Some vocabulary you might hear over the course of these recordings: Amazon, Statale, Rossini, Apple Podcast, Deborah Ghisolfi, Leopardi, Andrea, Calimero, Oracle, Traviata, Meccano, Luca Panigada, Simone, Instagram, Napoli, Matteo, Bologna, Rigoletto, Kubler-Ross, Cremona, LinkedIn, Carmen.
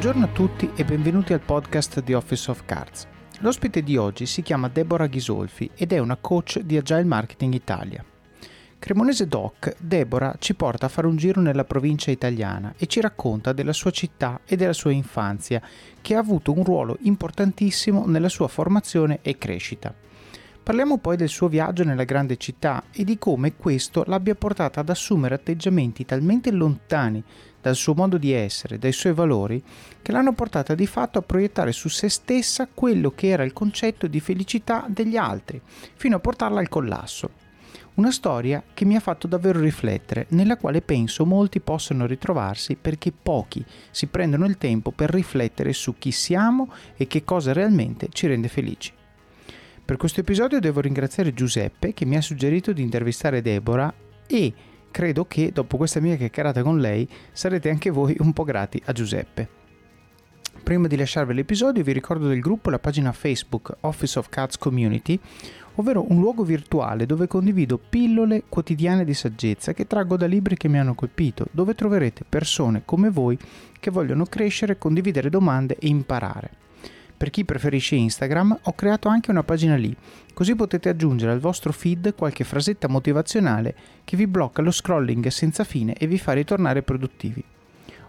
Buongiorno a tutti e benvenuti al podcast di Office of Cards. L'ospite di oggi si chiama Deborah Ghisolfi ed è una coach di Agile Marketing Italia. Cremonese doc, Deborah ci porta a fare un giro nella provincia italiana e ci racconta della sua città e della sua infanzia, che ha avuto un ruolo importantissimo nella sua formazione e crescita. Parliamo poi del suo viaggio nella grande città e di come questo l'abbia portata ad assumere atteggiamenti talmente lontani dal suo modo di essere, dai suoi valori, che l'hanno portata di fatto a proiettare su se stessa quello che era il concetto di felicità degli altri, fino a portarla al collasso. Una storia che mi ha fatto davvero riflettere, nella quale penso molti possono ritrovarsi perché pochi si prendono il tempo per riflettere su chi siamo e che cosa realmente ci rende felici. Per questo episodio devo ringraziare Giuseppe che mi ha suggerito di intervistare Deborah e credo che dopo questa mia chiacchierata con lei sarete anche voi un po' grati a Giuseppe. Prima di lasciarvi l'episodio vi ricordo del gruppo e la pagina Facebook Office of Cards Community, ovvero un luogo virtuale dove condivido pillole quotidiane di saggezza che traggo da libri che mi hanno colpito, dove troverete persone come voi che vogliono crescere, condividere domande e imparare. Per chi preferisce Instagram, ho creato anche una pagina lì, così potete aggiungere al vostro feed qualche frasetta motivazionale che vi blocca lo scrolling senza fine e vi fa ritornare produttivi.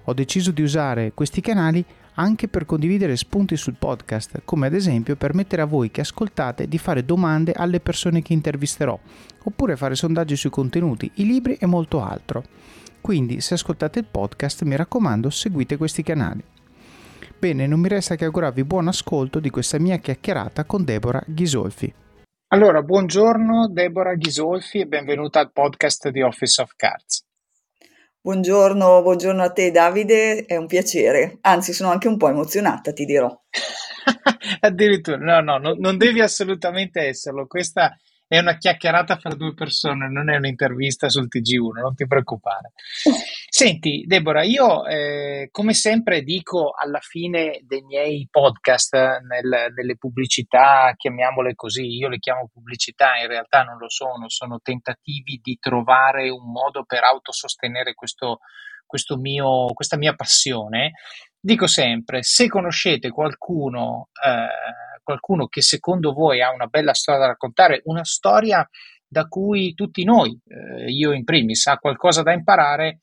Ho deciso di usare questi canali anche per condividere spunti sul podcast, come ad esempio permettere a voi che ascoltate di fare domande alle persone che intervisterò, oppure fare sondaggi sui contenuti, i libri e molto altro. Quindi, se ascoltate il podcast, mi raccomando, seguite questi canali. Bene, non mi resta che augurarvi buon ascolto di questa mia chiacchierata con Deborah Ghisolfi. Allora, buongiorno Deborah Ghisolfi e benvenuta al podcast di Office of Cards. Buongiorno a te Davide, è un piacere, anzi sono anche un po' emozionata, ti dirò. Addirittura, no, non devi assolutamente esserlo, questa è una chiacchierata fra due persone, non è un'intervista sul TG1, non ti preoccupare. Senti Deborah, io come sempre dico alla fine dei miei podcast, delle pubblicità, chiamiamole così, io le chiamo pubblicità, in realtà non lo sono tentativi di trovare un modo per autosostenere questa mia passione. Dico sempre, se conoscete qualcuno che secondo voi ha una bella storia da raccontare, una storia da cui tutti noi, io in primis, ha qualcosa da imparare,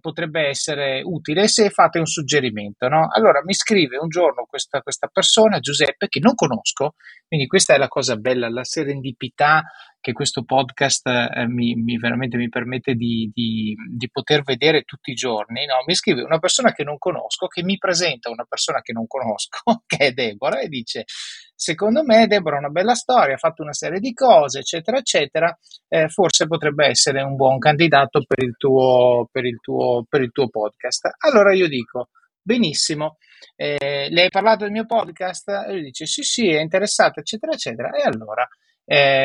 potrebbe essere utile se fate un suggerimento, no? Allora mi scrive un giorno questa persona, Giuseppe, che non conosco, quindi questa è la cosa bella, la serendipità che questo podcast veramente mi permette di poter vedere tutti i giorni, no? Mi scrive una persona che non conosco, che mi presenta una persona che non conosco, che è Deborah, e dice: secondo me Deborah ha una bella storia, ha fatto una serie di cose, eccetera, eccetera, forse potrebbe essere un buon candidato per il tuo podcast. Allora io dico, benissimo, le hai parlato del mio podcast? E lui dice, sì, è interessata, eccetera, eccetera, e allora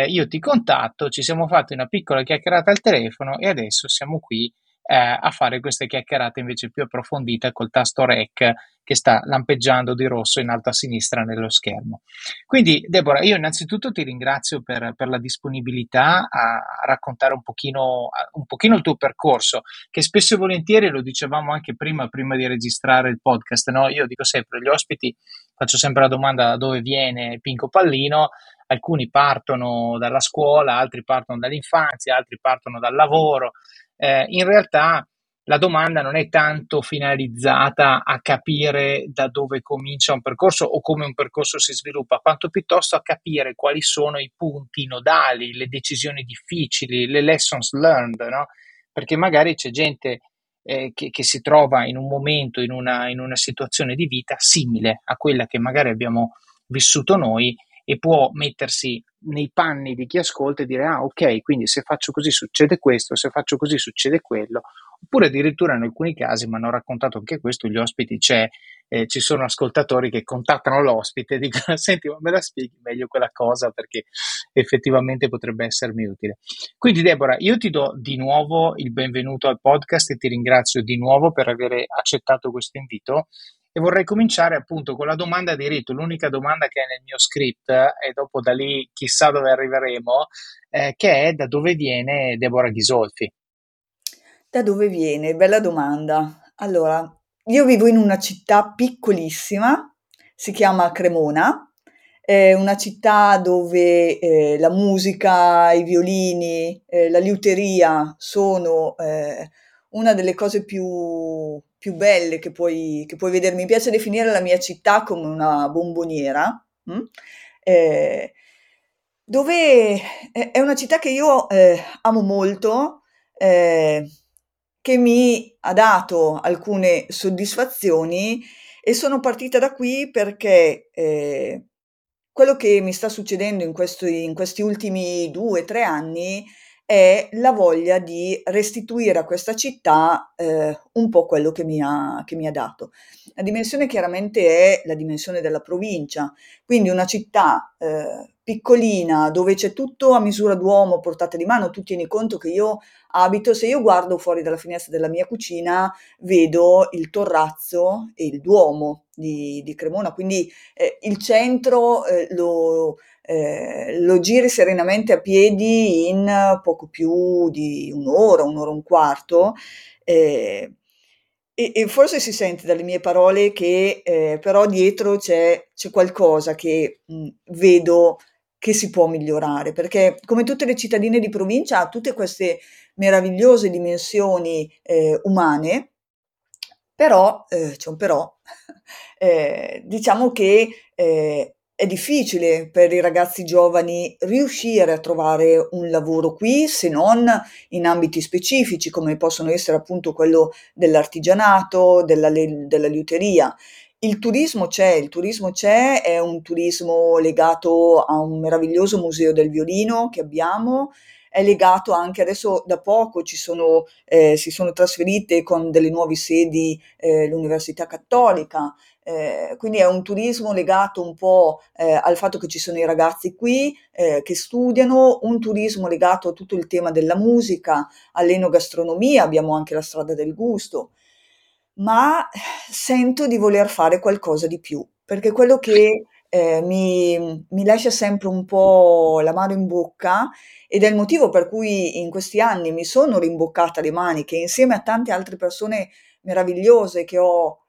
io ti contatto, ci siamo fatti una piccola chiacchierata al telefono e adesso siamo qui a fare queste chiacchierate invece più approfondite col tasto REC che sta lampeggiando di rosso in alto a sinistra nello schermo. Quindi Deborah, io innanzitutto ti ringrazio per la disponibilità a raccontare un pochino il tuo percorso, che spesso e volentieri, lo dicevamo anche prima di registrare il podcast, no? Io dico sempre agli ospiti, faccio sempre la domanda da dove viene Pinco Pallino. Alcuni partono dalla scuola, altri partono dall'infanzia, altri partono dal lavoro. In realtà la domanda non è tanto finalizzata a capire da dove comincia un percorso o come un percorso si sviluppa, quanto piuttosto a capire quali sono i punti nodali, le decisioni difficili, le lessons learned, no? Perché magari c'è gente che si trova in un momento, in una situazione di vita simile a quella che magari abbiamo vissuto noi, e può mettersi nei panni di chi ascolta e dire ok, quindi se faccio così succede questo, se faccio così succede quello, oppure addirittura in alcuni casi, ma hanno raccontato anche questo gli ospiti, ci sono ascoltatori che contattano l'ospite e dicono senti, ma me la spieghi meglio quella cosa perché effettivamente potrebbe essermi utile. Quindi Deborah, io ti do di nuovo il benvenuto al podcast e ti ringrazio di nuovo per aver accettato questo invito. E vorrei cominciare appunto con la domanda di rito, l'unica domanda che è nel mio script e dopo da lì chissà dove arriveremo, che è da dove viene Deborah Ghisolfi? Da dove viene? Bella domanda. Allora, Io vivo in una città piccolissima, si chiama Cremona, è una città dove la musica, i violini, la liuteria sono una delle cose più belle che puoi vedere. Mi piace definire la mia città come una bomboniera, dove è una città che io amo molto, che mi ha dato alcune soddisfazioni, e sono partita da qui perché quello che mi sta succedendo in questi ultimi 2-3 anni è la voglia di restituire a questa città un po' quello che mi ha dato. La dimensione chiaramente è la dimensione della provincia, quindi una città piccolina dove c'è tutto a misura d'uomo, portata di mano. Tu tieni conto che io abito, se io guardo fuori dalla finestra della mia cucina vedo il Torrazzo e il Duomo di Cremona, quindi il centro lo giri serenamente a piedi in poco più di un'ora, un'ora e un quarto, e forse si sente dalle mie parole che però dietro c'è qualcosa che vedo che si può migliorare, perché come tutte le cittadine di provincia ha tutte queste meravigliose dimensioni umane, però c'è un però, diciamo che è difficile per i ragazzi giovani riuscire a trovare un lavoro qui, se non in ambiti specifici come possono essere appunto quello dell'artigianato, della liuteria. Il turismo c'è, è un turismo legato a un meraviglioso museo del violino che abbiamo, è legato anche adesso da poco, si sono trasferite con delle nuove sedi l'Università Cattolica, quindi è un turismo legato un po' al fatto che ci sono i ragazzi qui che studiano, un turismo legato a tutto il tema della musica, all'enogastronomia, abbiamo anche la strada del gusto, ma sento di voler fare qualcosa di più, perché quello che mi lascia sempre un po' l'amaro in bocca, ed è il motivo per cui in questi anni mi sono rimboccata le maniche insieme a tante altre persone meravigliose che ho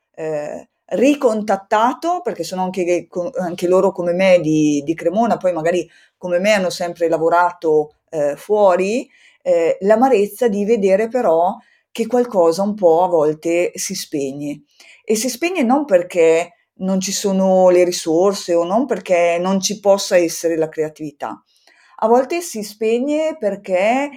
ricontattato, perché sono anche loro come me di Cremona, poi magari come me hanno sempre lavorato fuori, l'amarezza di vedere però che qualcosa un po' a volte si spegne, e si spegne non perché non ci sono le risorse o non perché non ci possa essere la creatività. A volte si spegne perché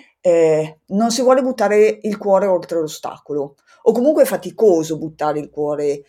non si vuole buttare il cuore oltre l'ostacolo, o comunque è faticoso buttare il cuore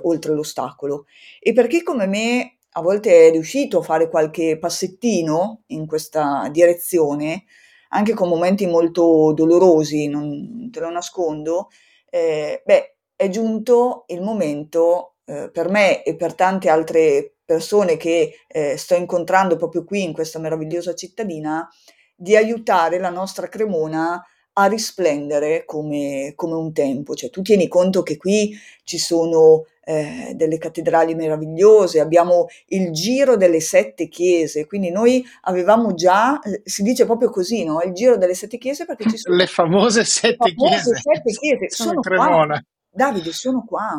oltre l'ostacolo. E per chi come me a volte è riuscito a fare qualche passettino in questa direzione, anche con momenti molto dolorosi, non te lo nascondo, è giunto il momento per me e per tante altre persone che sto incontrando proprio qui in questa meravigliosa cittadina, di aiutare la nostra Cremona a risplendere come un tempo. Cioè, tu tieni conto che qui ci sono delle cattedrali meravigliose, abbiamo il giro delle 7 chiese, quindi noi avevamo già, si dice proprio così, no? Il giro delle 7 chiese, perché ci sono le famose 7 chiese. 7 chiese sono Cremona. Qua. Davide, sono qua.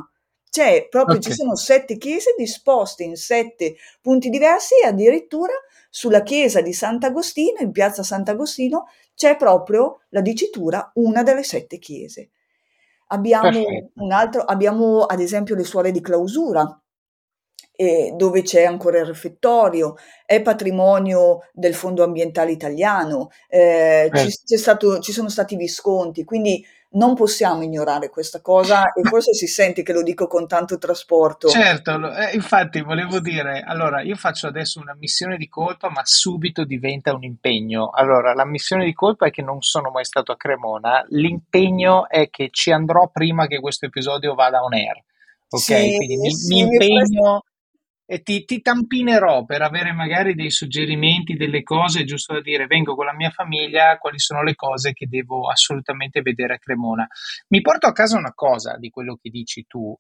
Cioè, proprio okay. Ci sono 7 chiese disposte in 7 punti diversi, e addirittura sulla chiesa di Sant'Agostino, in piazza Sant'Agostino, c'è proprio la dicitura una delle 7 chiese. Abbiamo ad esempio le suore di clausura, dove c'è ancora il refettorio, è patrimonio del Fondo Ambientale Italiano, ci sono stati i Visconti, quindi non possiamo ignorare questa cosa, e forse si sente che lo dico con tanto trasporto. Certo, infatti volevo dire, allora io faccio adesso una missione di colpa, ma subito diventa un impegno. Allora, la missione di colpa è che non sono mai stato a Cremona, l'impegno è che ci andrò prima che questo episodio vada on air, ok? Sì, quindi mi impegno e ti tampinerò per avere magari dei suggerimenti, delle cose, giusto da dire, vengo con la mia famiglia, quali sono le cose che devo assolutamente vedere a Cremona. Mi porto a casa una cosa di quello che dici tu,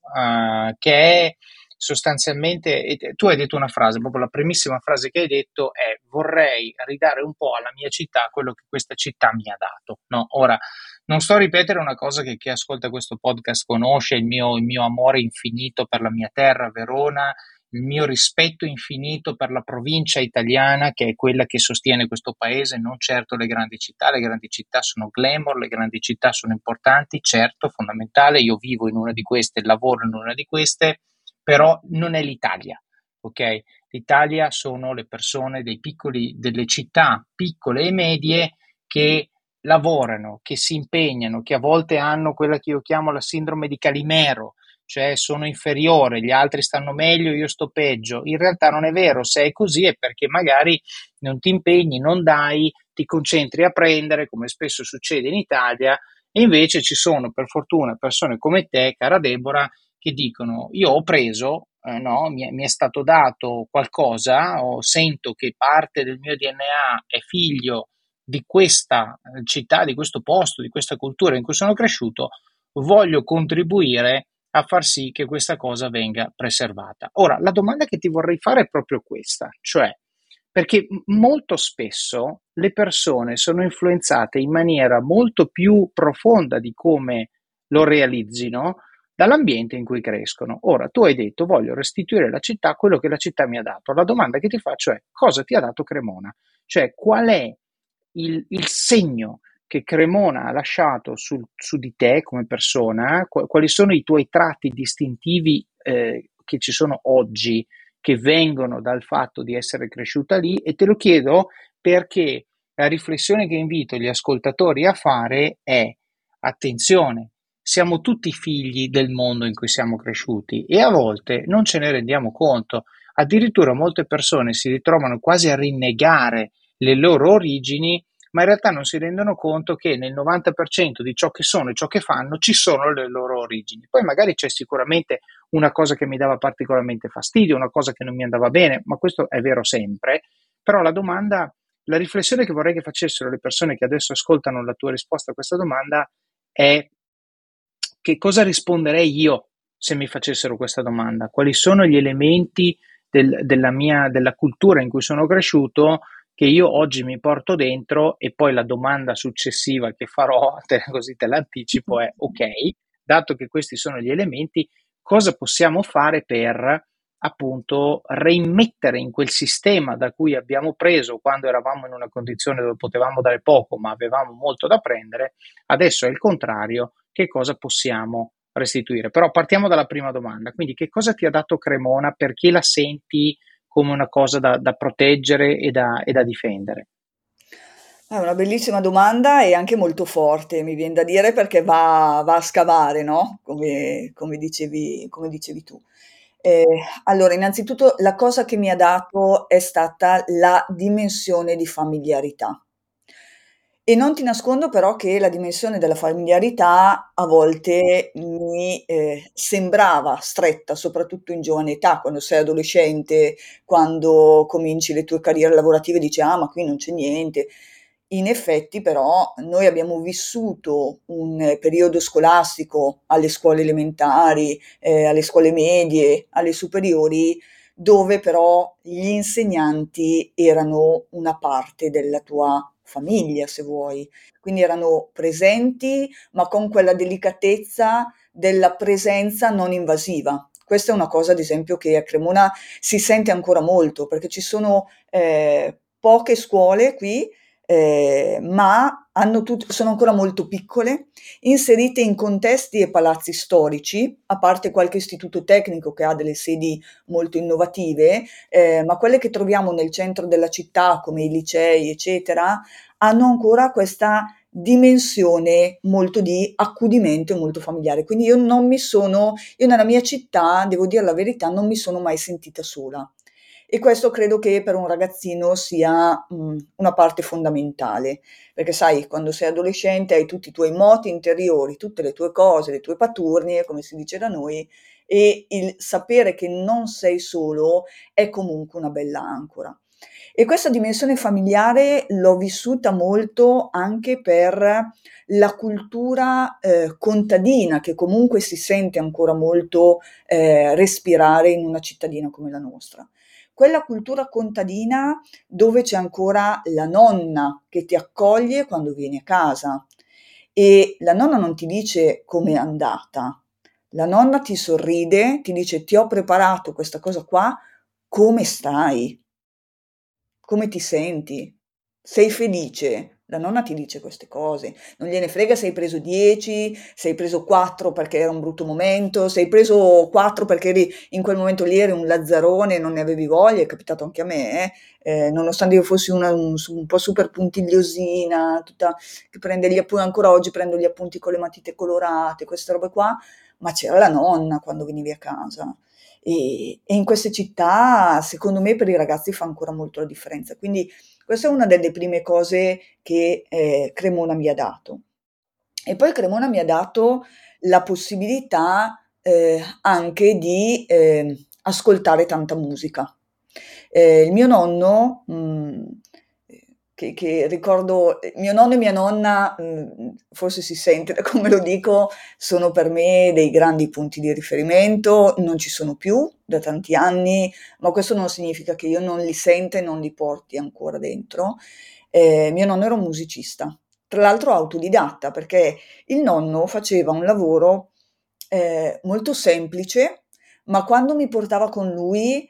che è sostanzialmente, tu hai detto una frase, proprio la primissima frase che hai detto è: vorrei ridare un po' alla mia città quello che questa città mi ha dato, no? Ora, Non sto a ripetere una cosa che chi ascolta questo podcast conosce, il mio amore infinito per la mia terra, Verona, il mio rispetto infinito per la provincia italiana, che è quella che sostiene questo paese, non certo le grandi città sono glamour, le grandi città sono importanti, certo, fondamentale, io vivo in una di queste, lavoro in una di queste, però non è l'Italia, ok? L'Italia sono le persone dei piccoli, delle città piccole e medie che lavorano, che si impegnano, che a volte hanno quella che io chiamo la sindrome di Calimero, cioè sono inferiore, gli altri stanno meglio, io sto peggio. In realtà non è vero, se è così è perché magari non ti impegni, non dai, ti concentri a prendere, come spesso succede in Italia, e invece ci sono per fortuna persone come te, cara Deborah, che dicono io ho preso, mi è stato dato qualcosa, o sento che parte del mio DNA è figlio di questa città, di questo posto, di questa cultura in cui sono cresciuto, voglio contribuire a far sì che questa cosa venga preservata. Ora, la domanda che ti vorrei fare è proprio questa, cioè perché molto spesso le persone sono influenzate in maniera molto più profonda di come lo realizzino dall'ambiente in cui crescono. Ora, tu hai detto voglio restituire alla città quello che la città mi ha dato. La domanda che ti faccio è cosa ti ha dato Cremona? Cioè qual è il segno che Cremona ha lasciato su di te come persona, quali sono i tuoi tratti distintivi che ci sono oggi, che vengono dal fatto di essere cresciuta lì, e te lo chiedo perché la riflessione che invito gli ascoltatori a fare è, attenzione, siamo tutti figli del mondo in cui siamo cresciuti e a volte non ce ne rendiamo conto, addirittura molte persone si ritrovano quasi a rinnegare le loro origini, ma in realtà non si rendono conto che nel 90% di ciò che sono e ciò che fanno ci sono le loro origini. Poi magari c'è sicuramente una cosa che mi dava particolarmente fastidio, una cosa che non mi andava bene, ma questo è vero sempre. Però la domanda, la riflessione che vorrei che facessero le persone che adesso ascoltano la tua risposta a questa domanda è: che cosa risponderei io se mi facessero questa domanda? Quali sono gli elementi della cultura in cui sono cresciuto che io oggi mi porto dentro? E poi la domanda successiva che farò, così te l'anticipo, è: ok, dato che questi sono gli elementi, cosa possiamo fare per appunto reimmettere in quel sistema da cui abbiamo preso quando eravamo in una condizione dove potevamo dare poco ma avevamo molto da prendere? Adesso è il contrario, che cosa possiamo restituire? Però partiamo dalla prima domanda, quindi che cosa ti ha dato Cremona, perché la senti come una cosa da proteggere e da difendere? È una bellissima domanda e anche molto forte, mi viene da dire, perché va a scavare, no? Come dicevi tu. Allora, innanzitutto la cosa che mi ha dato è stata la dimensione di familiarità. E non ti nascondo però che la dimensione della familiarità a volte mi sembrava stretta, soprattutto in giovane età, quando sei adolescente, quando cominci le tue carriere lavorative e dici ma qui non c'è niente. In effetti però noi abbiamo vissuto un periodo scolastico alle scuole elementari, alle scuole medie, alle superiori, dove però gli insegnanti erano una parte della tua famiglia, se vuoi, quindi erano presenti ma con quella delicatezza della presenza non invasiva. Questa è una cosa, ad esempio, che a Cremona si sente ancora molto, perché ci sono poche scuole qui, ma sono ancora molto piccole, inserite in contesti e palazzi storici, a parte qualche istituto tecnico che ha delle sedi molto innovative, ma quelle che troviamo nel centro della città, come i licei, eccetera, hanno ancora questa dimensione molto di accudimento e molto familiare. Quindi io nella mia città, devo dire la verità, non mi sono mai sentita sola. E questo credo che per un ragazzino sia una parte fondamentale, perché sai, quando sei adolescente hai tutti i tuoi moti interiori, tutte le tue cose, le tue paturnie, come si dice da noi, e il sapere che non sei solo è comunque una bella ancora. E questa dimensione familiare l'ho vissuta molto anche per la cultura contadina, che comunque si sente ancora molto respirare in una cittadina come la nostra. Quella cultura contadina dove c'è ancora la nonna che ti accoglie quando vieni a casa e la nonna non ti dice com'è andata, la nonna ti sorride, ti dice ti ho preparato questa cosa qua, come stai? Come ti senti? Sei felice? La nonna ti dice queste cose, non gliene frega se hai preso 10, se hai preso 4 perché era un brutto momento, se hai preso 4 perché eri, in quel momento lì eri un lazzarone e non ne avevi voglia, è capitato anche a me, nonostante io fossi un po' super puntigliosina, tutta, che prende gli appunti, ancora oggi prendo gli appunti con le matite colorate, queste robe qua, ma c'era la nonna quando venivi a casa. E in queste città, secondo me, per i ragazzi fa ancora molto la differenza. Quindi questa è una delle prime cose che Cremona mi ha dato. E poi Cremona mi ha dato la possibilità anche di ascoltare tanta musica. Il mio nonno, che ricordo, mio nonno e mia nonna, forse si sente come lo dico, sono per me dei grandi punti di riferimento, non ci sono più da tanti anni, ma questo non significa che io non li senta e non li porti ancora dentro. Mio nonno era un musicista, tra l'altro autodidatta, perché il nonno faceva un lavoro molto semplice, ma quando mi portava con lui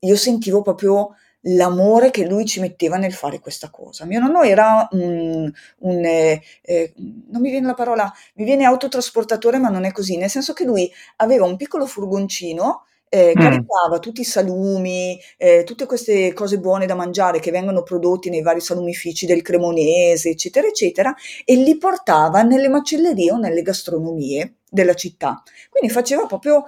io sentivo proprio l'amore che lui ci metteva nel fare questa cosa. Mio nonno era non mi viene la parola, mi viene autotrasportatore, ma non è così, nel senso che lui aveva un piccolo furgoncino, caricava tutti i salumi, tutte queste cose buone da mangiare che vengono prodotti nei vari salumifici del Cremonese, eccetera, eccetera, e li portava nelle macellerie o nelle gastronomie della città. Quindi faceva proprio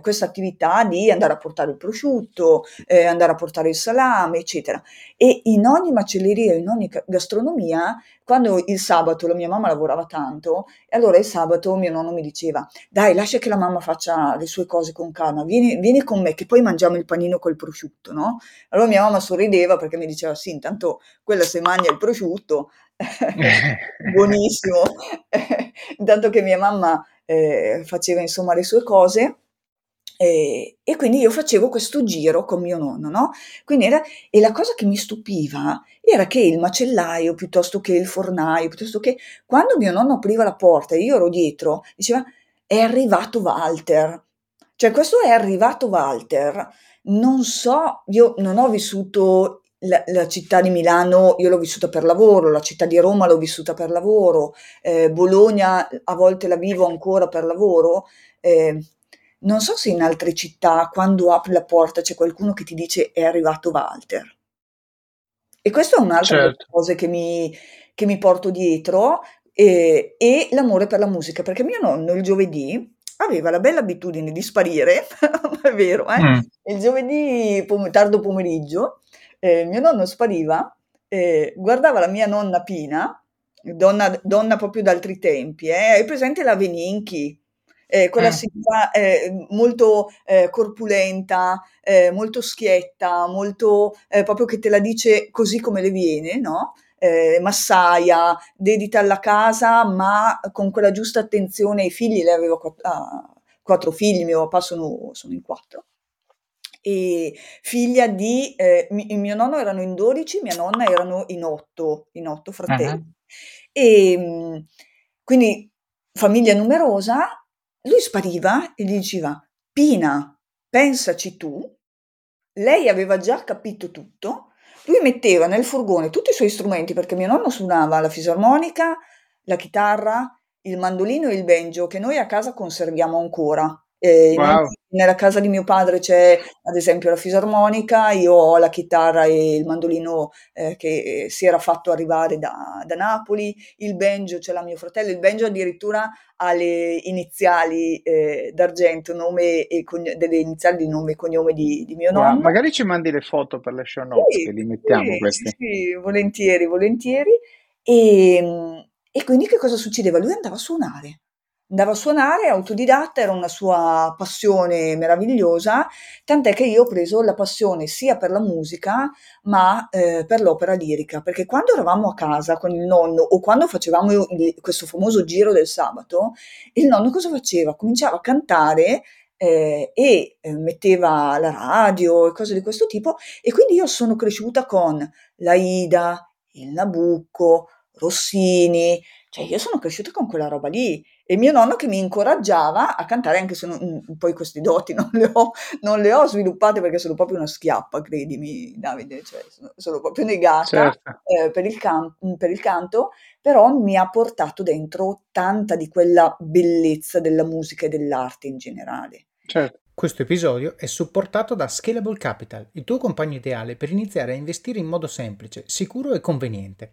questa attività di andare a portare il prosciutto, andare a portare il salame, eccetera. E in ogni macelleria, in ogni gastronomia, quando il sabato la mia mamma lavorava tanto, e allora il sabato mio nonno mi diceva dai, lascia che la mamma faccia le sue cose con calma, vieni con me che poi mangiamo il panino col prosciutto, no? Allora mia mamma sorrideva perché mi diceva sì, intanto quella se mangia il prosciutto buonissimo, intanto che mia mamma faceva insomma le sue cose, e quindi io facevo questo giro con mio nonno, no? Quindi e la cosa che mi stupiva era che il macellaio, piuttosto che il fornaio, piuttosto che quando mio nonno apriva la porta e io ero dietro, diceva è arrivato Walter, cioè questo è arrivato Walter. Non so, io non ho vissuto la città di Milano, io l'ho vissuta per lavoro, la città di Roma l'ho vissuta per lavoro, Bologna a volte la vivo ancora per lavoro, non so se in altre città quando apri la porta c'è qualcuno che ti dice è arrivato Walter. E questa è un'altra delle cose che mi porto dietro, e l'amore per la musica, perché mio nonno il giovedì aveva la bella abitudine di sparire, è vero, il giovedì tardo pomeriggio. Mio nonno spariva, guardava la mia nonna Pina, donna proprio d'altri tempi, è presente la Veninchi, quella signora molto corpulenta, molto schietta, molto proprio che te la dice così come le viene, no? Massaia, dedita alla casa, ma con quella giusta attenzione ai figli. Lei aveva 4 figli, mio papà sono in 4. E figlia di mio nonno erano in 12, mia nonna erano in 8 fratelli. E quindi famiglia numerosa. Lui spariva e gli diceva Pina, pensaci tu. Lei aveva già capito tutto. Lui metteva nel furgone tutti i suoi strumenti, perché mio nonno suonava la fisarmonica, la chitarra, il mandolino e il banjo, che noi a casa conserviamo ancora. Wow. Nella casa di mio padre c'è ad esempio la fisarmonica, io ho la chitarra e il mandolino che si era fatto arrivare da Napoli, il banjo ce l'ha mio fratello, il banjo addirittura ha le iniziali d'argento, nome e delle iniziali di nome e cognome di mio nonno. Wow. Magari ci mandi le foto per le show notes, che li mettiamo questi. Sì, volentieri. E quindi che cosa succedeva? Lui andava a suonare, autodidatta, era una sua passione meravigliosa, tant'è che io ho preso la passione sia per la musica ma per l'opera lirica, perché quando eravamo a casa con il nonno o quando facevamo questo famoso giro del sabato, il nonno cosa faceva? Cominciava a cantare e metteva la radio e cose di questo tipo, e quindi io sono cresciuta con l'Aida, il Nabucco, Rossini, Cioè io sono cresciuta con quella roba lì e mio nonno che mi incoraggiava a cantare, anche se non, poi queste doti non le ho sviluppate perché sono proprio una schiappa, credimi Davide, cioè sono proprio negata, certo. per il canto, però mi ha portato dentro tanta di quella bellezza della musica e dell'arte in generale. Certo. Questo episodio è supportato da Scalable Capital, il tuo compagno ideale per iniziare a investire in modo semplice, sicuro e conveniente.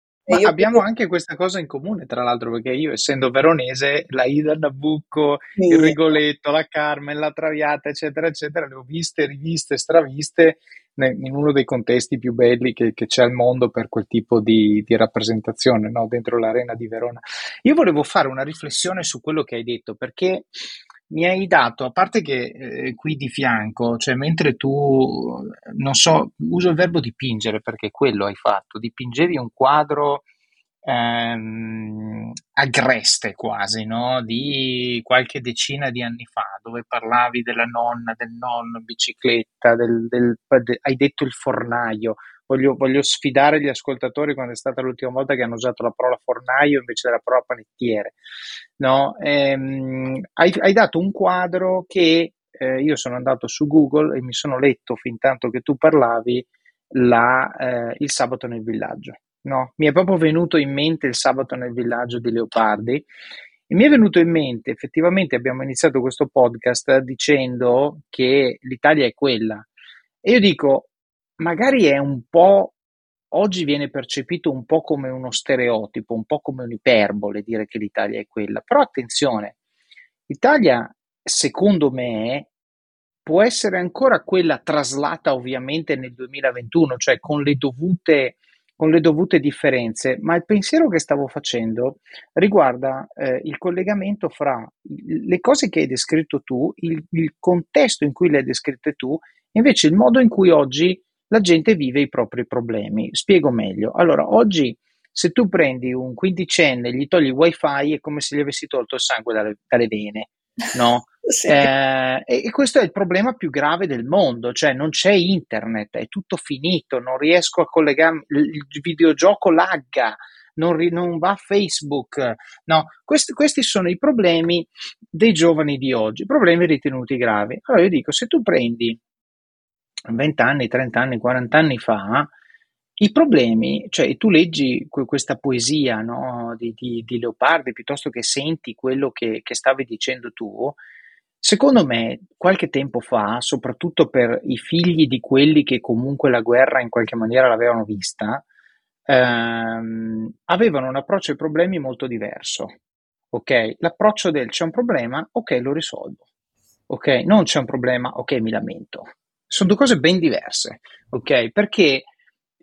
Ma abbiamo anche questa cosa in comune, tra l'altro, perché io, essendo veronese, la Ida Nabucco, il Rigoletto, la Carmen, la Traviata, eccetera, eccetera, le ho viste, riviste, straviste in uno dei contesti più belli che c'è al mondo per quel tipo di rappresentazione, no? Dentro l'arena di Verona. Io volevo fare una riflessione su quello che hai detto, perché mi hai dato, a parte che qui di fianco, cioè mentre tu, non so, uso il verbo dipingere perché quello hai fatto, dipingevi un quadro agreste quasi, no? Di qualche decina di anni fa, dove parlavi della nonna, del nonno, bicicletta, hai detto il fornaio. Voglio sfidare gli ascoltatori quando è stata l'ultima volta che hanno usato la parola fornaio invece della parola panettiere. No? Hai dato un quadro che io sono andato su Google e mi sono letto fin tanto che tu parlavi il sabato nel villaggio. No? Mi è proprio venuto in mente il sabato nel villaggio di Leopardi e mi è venuto in mente, effettivamente abbiamo iniziato questo podcast dicendo che l'Italia è quella. E io dico, magari è un po', oggi viene percepito un po' come uno stereotipo, un po' come un'iperbole dire che l'Italia è quella, però attenzione, l'Italia secondo me può essere ancora quella traslata ovviamente nel 2021, cioè con le dovute differenze, ma il pensiero che stavo facendo riguarda il collegamento fra le cose che hai descritto tu, il contesto in cui le hai descritte tu, invece il modo in cui oggi la gente vive i propri problemi. Spiego meglio. Allora, oggi se tu prendi un quindicenne e gli togli il wifi è come se gli avessi tolto il sangue dalle vene, no? Sì. E questo è il problema più grave del mondo, cioè non c'è internet, è tutto finito, non riesco a collegarmi, il videogioco lagga, non va Facebook, no? Questi sono i problemi dei giovani di oggi, problemi ritenuti gravi. Allora io dico, se tu prendi 20 anni, 30 anni, 40 anni fa, i problemi, cioè tu leggi questa poesia, no, di Leopardi, piuttosto che senti quello che stavi dicendo tu, secondo me qualche tempo fa, soprattutto per i figli di quelli che comunque la guerra in qualche maniera l'avevano vista, avevano un approccio ai problemi molto diverso, ok? L'approccio del c'è un problema, ok, lo risolvo, ok? Non c'è un problema, ok, mi lamento. Sono due cose ben diverse, ok? Perché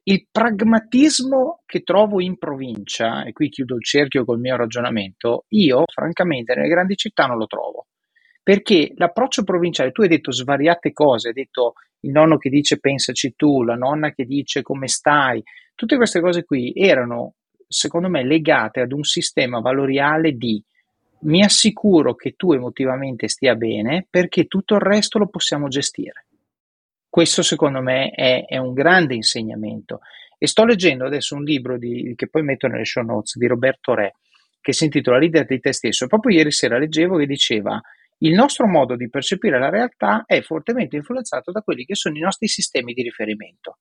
il pragmatismo che trovo in provincia, e qui chiudo il cerchio col mio ragionamento, io francamente nelle grandi città non lo trovo, perché l'approccio provinciale, tu hai detto svariate cose, hai detto il nonno che dice pensaci tu, la nonna che dice come stai, tutte queste cose qui erano secondo me legate ad un sistema valoriale di mi assicuro che tu emotivamente stia bene perché tutto il resto lo possiamo gestire. Questo secondo me è un grande insegnamento e sto leggendo adesso un libro che poi metto nelle show notes di Roberto Re che si intitola Leader di te stesso. Proprio ieri sera leggevo che diceva Il nostro modo di percepire la realtà è fortemente influenzato da quelli che sono i nostri sistemi di riferimento,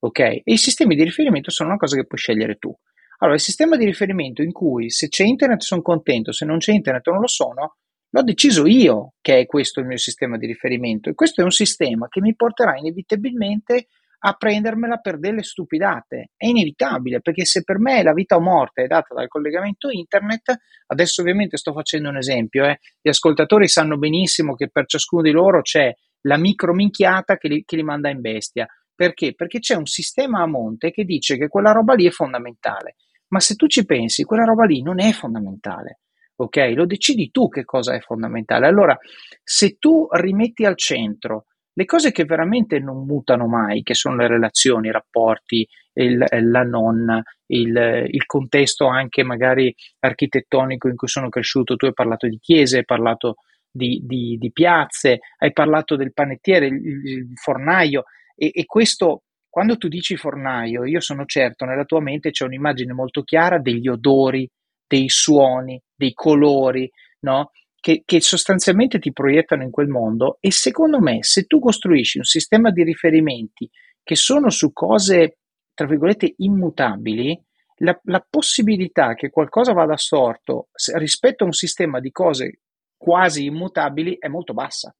ok? E i sistemi di riferimento sono una cosa che puoi scegliere tu. Allora, il sistema di riferimento in cui se c'è internet sono contento, se non c'è internet non lo sono, l'ho deciso io che è questo il mio sistema di riferimento, e questo è un sistema che mi porterà inevitabilmente a prendermela per delle stupidate. È inevitabile, perché se per me la vita o morte è data dal collegamento internet, adesso ovviamente sto facendo un esempio, gli ascoltatori sanno benissimo che per ciascuno di loro c'è la micro minchiata che li manda in bestia. Perché? Perché c'è un sistema a monte che dice che quella roba lì è fondamentale, ma se tu ci pensi quella roba lì non è fondamentale, ok? Lo decidi tu che cosa è fondamentale. Allora, se tu rimetti al centro le cose che veramente non mutano mai, che sono le relazioni, i rapporti, la nonna, il contesto anche magari architettonico in cui sono cresciuto. Tu hai parlato di chiese, hai parlato di piazze, hai parlato del panettiere, il fornaio, e questo, quando tu dici fornaio, io sono certo nella tua mente c'è un'immagine molto chiara degli odori, dei suoni, dei colori, no? Che sostanzialmente ti proiettano in quel mondo. E secondo me, se tu costruisci un sistema di riferimenti che sono su cose, tra virgolette, immutabili, la possibilità che qualcosa vada storto rispetto a un sistema di cose quasi immutabili è molto bassa,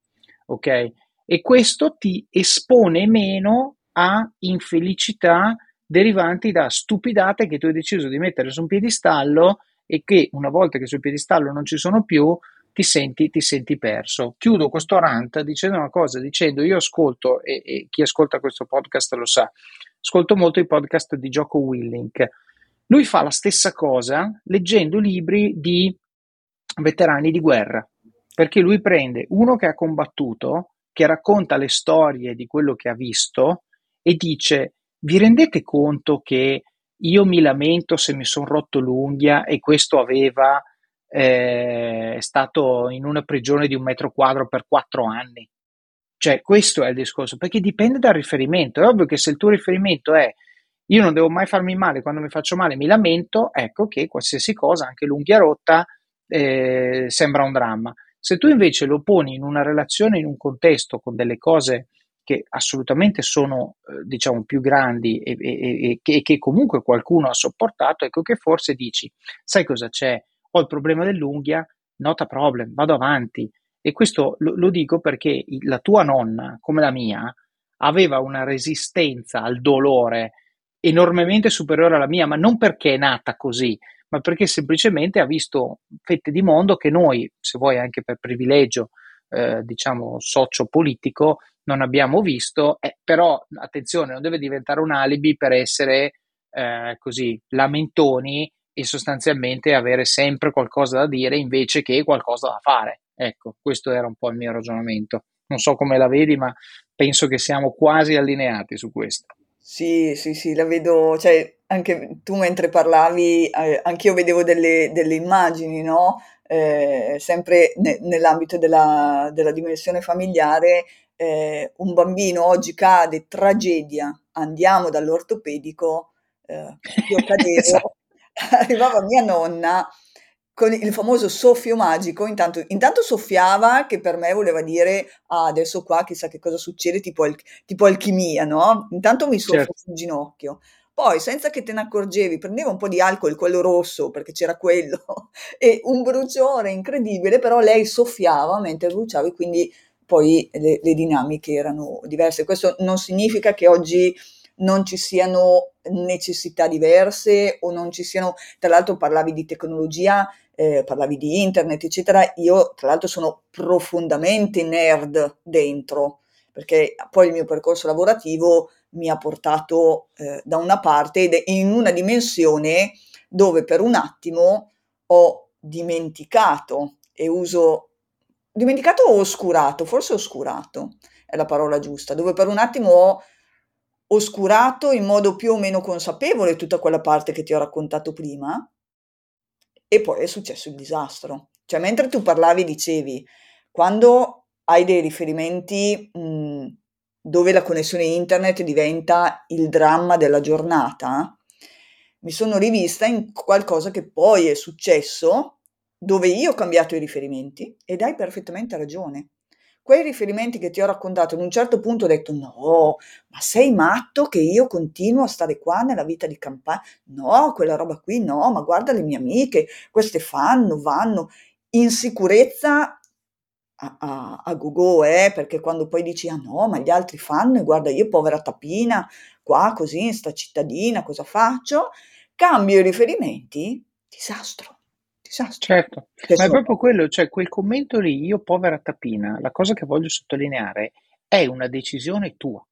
ok? E questo ti espone meno a infelicità derivanti da stupidate che tu hai deciso di mettere su un piedistallo e che, una volta che sul piedistallo non ci sono più, ti senti perso. Chiudo questo rant dicendo una cosa, dicendo io ascolto, e chi ascolta questo podcast lo sa, ascolto molto i podcast di Jocko Willink. Lui fa la stessa cosa leggendo libri di veterani di guerra, perché lui prende uno che ha combattuto, che racconta le storie di quello che ha visto e dice: vi rendete conto che io mi lamento se mi sono rotto l'unghia e questo aveva è stato in una prigione di 1 metro quadro per 4 anni. Cioè, questo è il discorso, perché dipende dal riferimento. È ovvio che se il tuo riferimento è io non devo mai farmi male, quando mi faccio male mi lamento, ecco che qualsiasi cosa, anche l'unghia rotta, sembra un dramma. Se tu invece lo poni in una relazione, in un contesto con delle cose che assolutamente sono, diciamo, più grandi e che comunque qualcuno ha sopportato, ecco che forse dici: sai cosa c'è? Ho il problema dell'unghia, not a problem, vado avanti. E questo lo dico perché la tua nonna, come la mia, aveva una resistenza al dolore enormemente superiore alla mia, ma non perché è nata così, ma perché semplicemente ha visto fette di mondo che noi, se vuoi anche per privilegio, diciamo, socio-politico, non abbiamo visto. Però, attenzione, non deve diventare un alibi per essere così lamentoni e sostanzialmente avere sempre qualcosa da dire invece che qualcosa da fare. Ecco, questo era un po' il mio ragionamento. Non so come la vedi, ma penso che siamo quasi allineati su questo. Sì, la vedo, cioè anche tu mentre parlavi, anch'io vedevo delle immagini, no? Sempre nell'ambito della dimensione familiare, un bambino oggi cade, tragedia, andiamo dall'ortopedico, io cadevo. Esatto. Arrivava mia nonna con il famoso soffio magico, intanto soffiava, che per me voleva dire: ah, adesso qua chissà che cosa succede, tipo alchimia, no? Intanto mi soffio sul ginocchio. Poi, senza che te ne accorgevi, prendeva un po' di alcol, quello rosso, perché c'era quello, e un bruciore incredibile, però lei soffiava mentre bruciava, e quindi poi le dinamiche erano diverse. Questo non significa che oggi non ci siano necessità diverse o non ci siano, tra l'altro parlavi di tecnologia, parlavi di internet, eccetera. Io tra l'altro sono profondamente nerd dentro, perché poi il mio percorso lavorativo mi ha portato da una parte ed in una dimensione dove per un attimo ho dimenticato, dimenticato o oscurato, forse oscurato è la parola giusta, dove per un attimo ho oscurato in modo più o meno consapevole tutta quella parte che ti ho raccontato prima, e poi è successo il disastro. Cioè, mentre tu parlavi dicevi, quando hai dei riferimenti dove la connessione internet diventa il dramma della giornata, mi sono rivista in qualcosa che poi è successo dove io ho cambiato i riferimenti, ed hai perfettamente ragione. Quei riferimenti che ti ho raccontato, ad un certo punto ho detto no, ma sei matto che io continuo a stare qua nella vita di campagna? No, quella roba qui no, ma guarda le mie amiche, queste fanno, vanno in sicurezza a gogo, perché quando poi dici ah no, ma gli altri fanno e guarda io povera tapina qua così in sta cittadina, cosa faccio? Cambio i riferimenti, disastro. Certo, ma è proprio quello, cioè quel commento lì, io povera tapina, la cosa che voglio sottolineare è una decisione tua,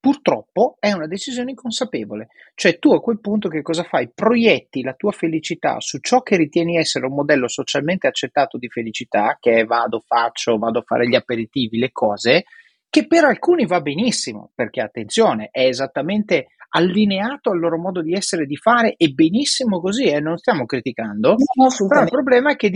purtroppo è una decisione inconsapevole, cioè tu a quel punto che cosa fai? Proietti la tua felicità su ciò che ritieni essere un modello socialmente accettato di felicità, che è vado a fare gli aperitivi, le cose, che per alcuni va benissimo, perché attenzione, è esattamente allineato al loro modo di essere, di fare, e benissimo così, non stiamo criticando, no, però il problema è che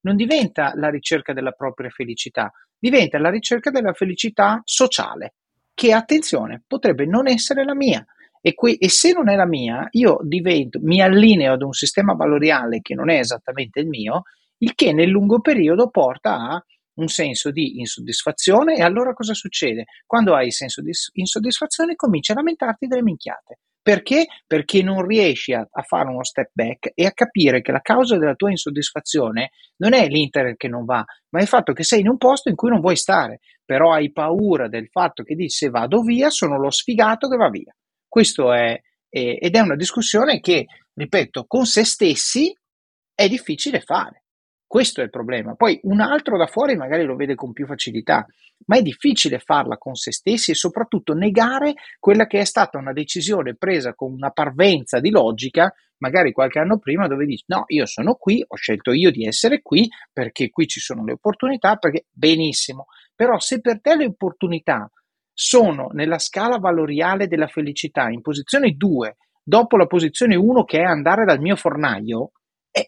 non diventa la ricerca della propria felicità, diventa la ricerca della felicità sociale, che attenzione, potrebbe non essere la mia, e se non è la mia, io mi allineo ad un sistema valoriale che non è esattamente il mio, il che nel lungo periodo porta a un senso di insoddisfazione. E allora cosa succede? Quando hai il senso di insoddisfazione cominci a lamentarti delle minchiate. Perché? Perché non riesci a fare uno step back e a capire che la causa della tua insoddisfazione non è l'internet che non va, ma il fatto che sei in un posto in cui non vuoi stare, però hai paura del fatto che dici se vado via sono lo sfigato che va via. Questo ed è una discussione che, ripeto, con se stessi è difficile fare. Questo è il problema. Poi un altro da fuori magari lo vede con più facilità, ma è difficile farla con se stessi e soprattutto negare quella che è stata una decisione presa con una parvenza di logica, magari qualche anno prima, dove dici no, io sono qui, ho scelto io di essere qui perché qui ci sono le opportunità, perché benissimo. Però se per te le opportunità sono nella scala valoriale della felicità in posizione 2, dopo la posizione 1 che è andare dal mio fornaio,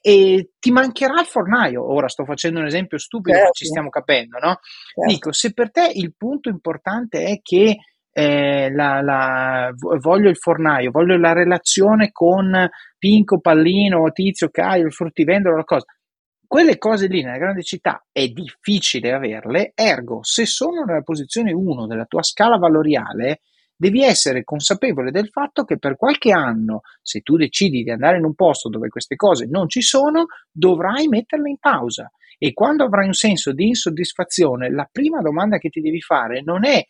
e ti mancherà il fornaio. Ora sto facendo un esempio stupido, certo, ma ci stiamo capendo, no? Certo. Dico, se per te il punto importante è che voglio il fornaio, voglio la relazione con Pinco, Pallino, Tizio, Caio, il fruttivendolo, la cosa, quelle cose lì nella grande città è difficile averle, ergo se sono nella posizione 1 della tua scala valoriale devi essere consapevole del fatto che per qualche anno, se tu decidi di andare in un posto dove queste cose non ci sono, dovrai metterle in pausa. E quando avrai un senso di insoddisfazione, la prima domanda che ti devi fare non è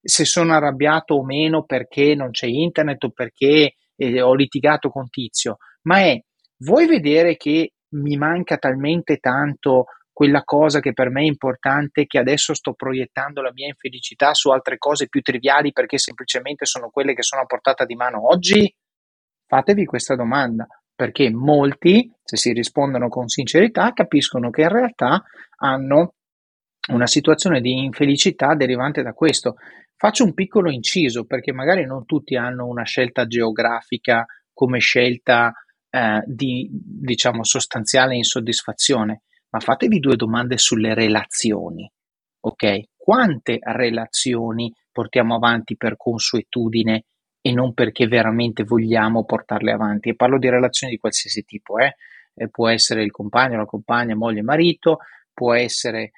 se sono arrabbiato o meno perché non c'è internet o perché ho litigato con Tizio, ma è: vuoi vedere che mi manca talmente tanto quella cosa che per me è importante, che adesso sto proiettando la mia infelicità su altre cose più triviali perché semplicemente sono quelle che sono a portata di mano oggi? Fatevi questa domanda, perché molti, se si rispondono con sincerità, capiscono che in realtà hanno una situazione di infelicità derivante da questo. Faccio un piccolo inciso, perché magari non tutti hanno una scelta geografica come scelta diciamo sostanziale insoddisfazione. Ma fatevi due domande sulle relazioni, ok? Quante relazioni portiamo avanti per consuetudine e non perché veramente vogliamo portarle avanti? E parlo di relazioni di qualsiasi tipo, può essere il compagno, la compagna, moglie, marito, può essere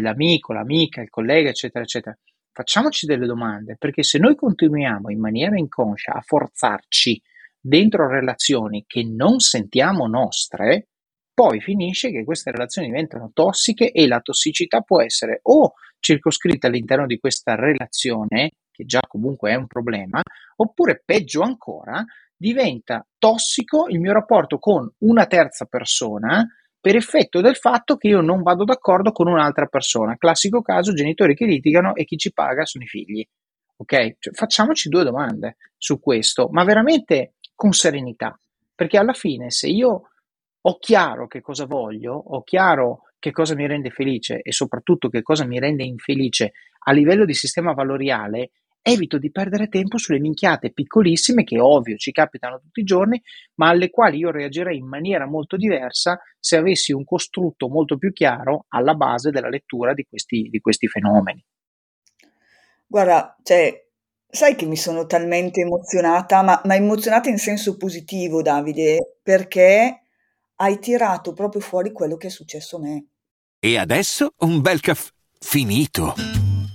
l'amico, l'amica, il collega, eccetera, eccetera. Facciamoci delle domande, perché se noi continuiamo in maniera inconscia a forzarci dentro relazioni che non sentiamo nostre, poi finisce che queste relazioni diventano tossiche, e la tossicità può essere o circoscritta all'interno di questa relazione, che già comunque è un problema, oppure peggio ancora diventa tossico il mio rapporto con una terza persona per effetto del fatto che io non vado d'accordo con un'altra persona. Classico caso, genitori che litigano e chi ci paga sono i figli. Ok? Cioè, facciamoci due domande su questo, ma veramente con serenità, perché alla fine se io ho chiaro che cosa voglio, ho chiaro che cosa mi rende felice e soprattutto che cosa mi rende infelice a livello di sistema valoriale, evito di perdere tempo sulle minchiate piccolissime che ovvio ci capitano tutti i giorni, ma alle quali io reagirei in maniera molto diversa se avessi un costrutto molto più chiaro alla base della lettura di questi fenomeni. Guarda, cioè, sai che mi sono talmente emozionata, ma emozionata in senso positivo, Davide, perché hai tirato proprio fuori quello che è successo a me. E adesso un bel caffè finito.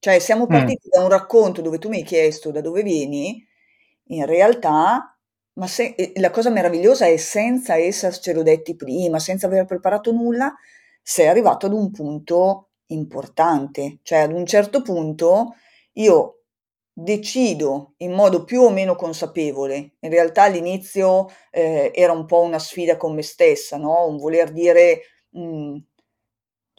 Cioè siamo partiti da un racconto dove tu mi hai chiesto da dove vieni, in realtà, ma la cosa meravigliosa è senza essercelo detti prima, senza aver preparato nulla, sei arrivato ad un punto importante, cioè ad un certo punto io decido in modo più o meno consapevole, in realtà all'inizio era un po' una sfida con me stessa, no? Un voler dire...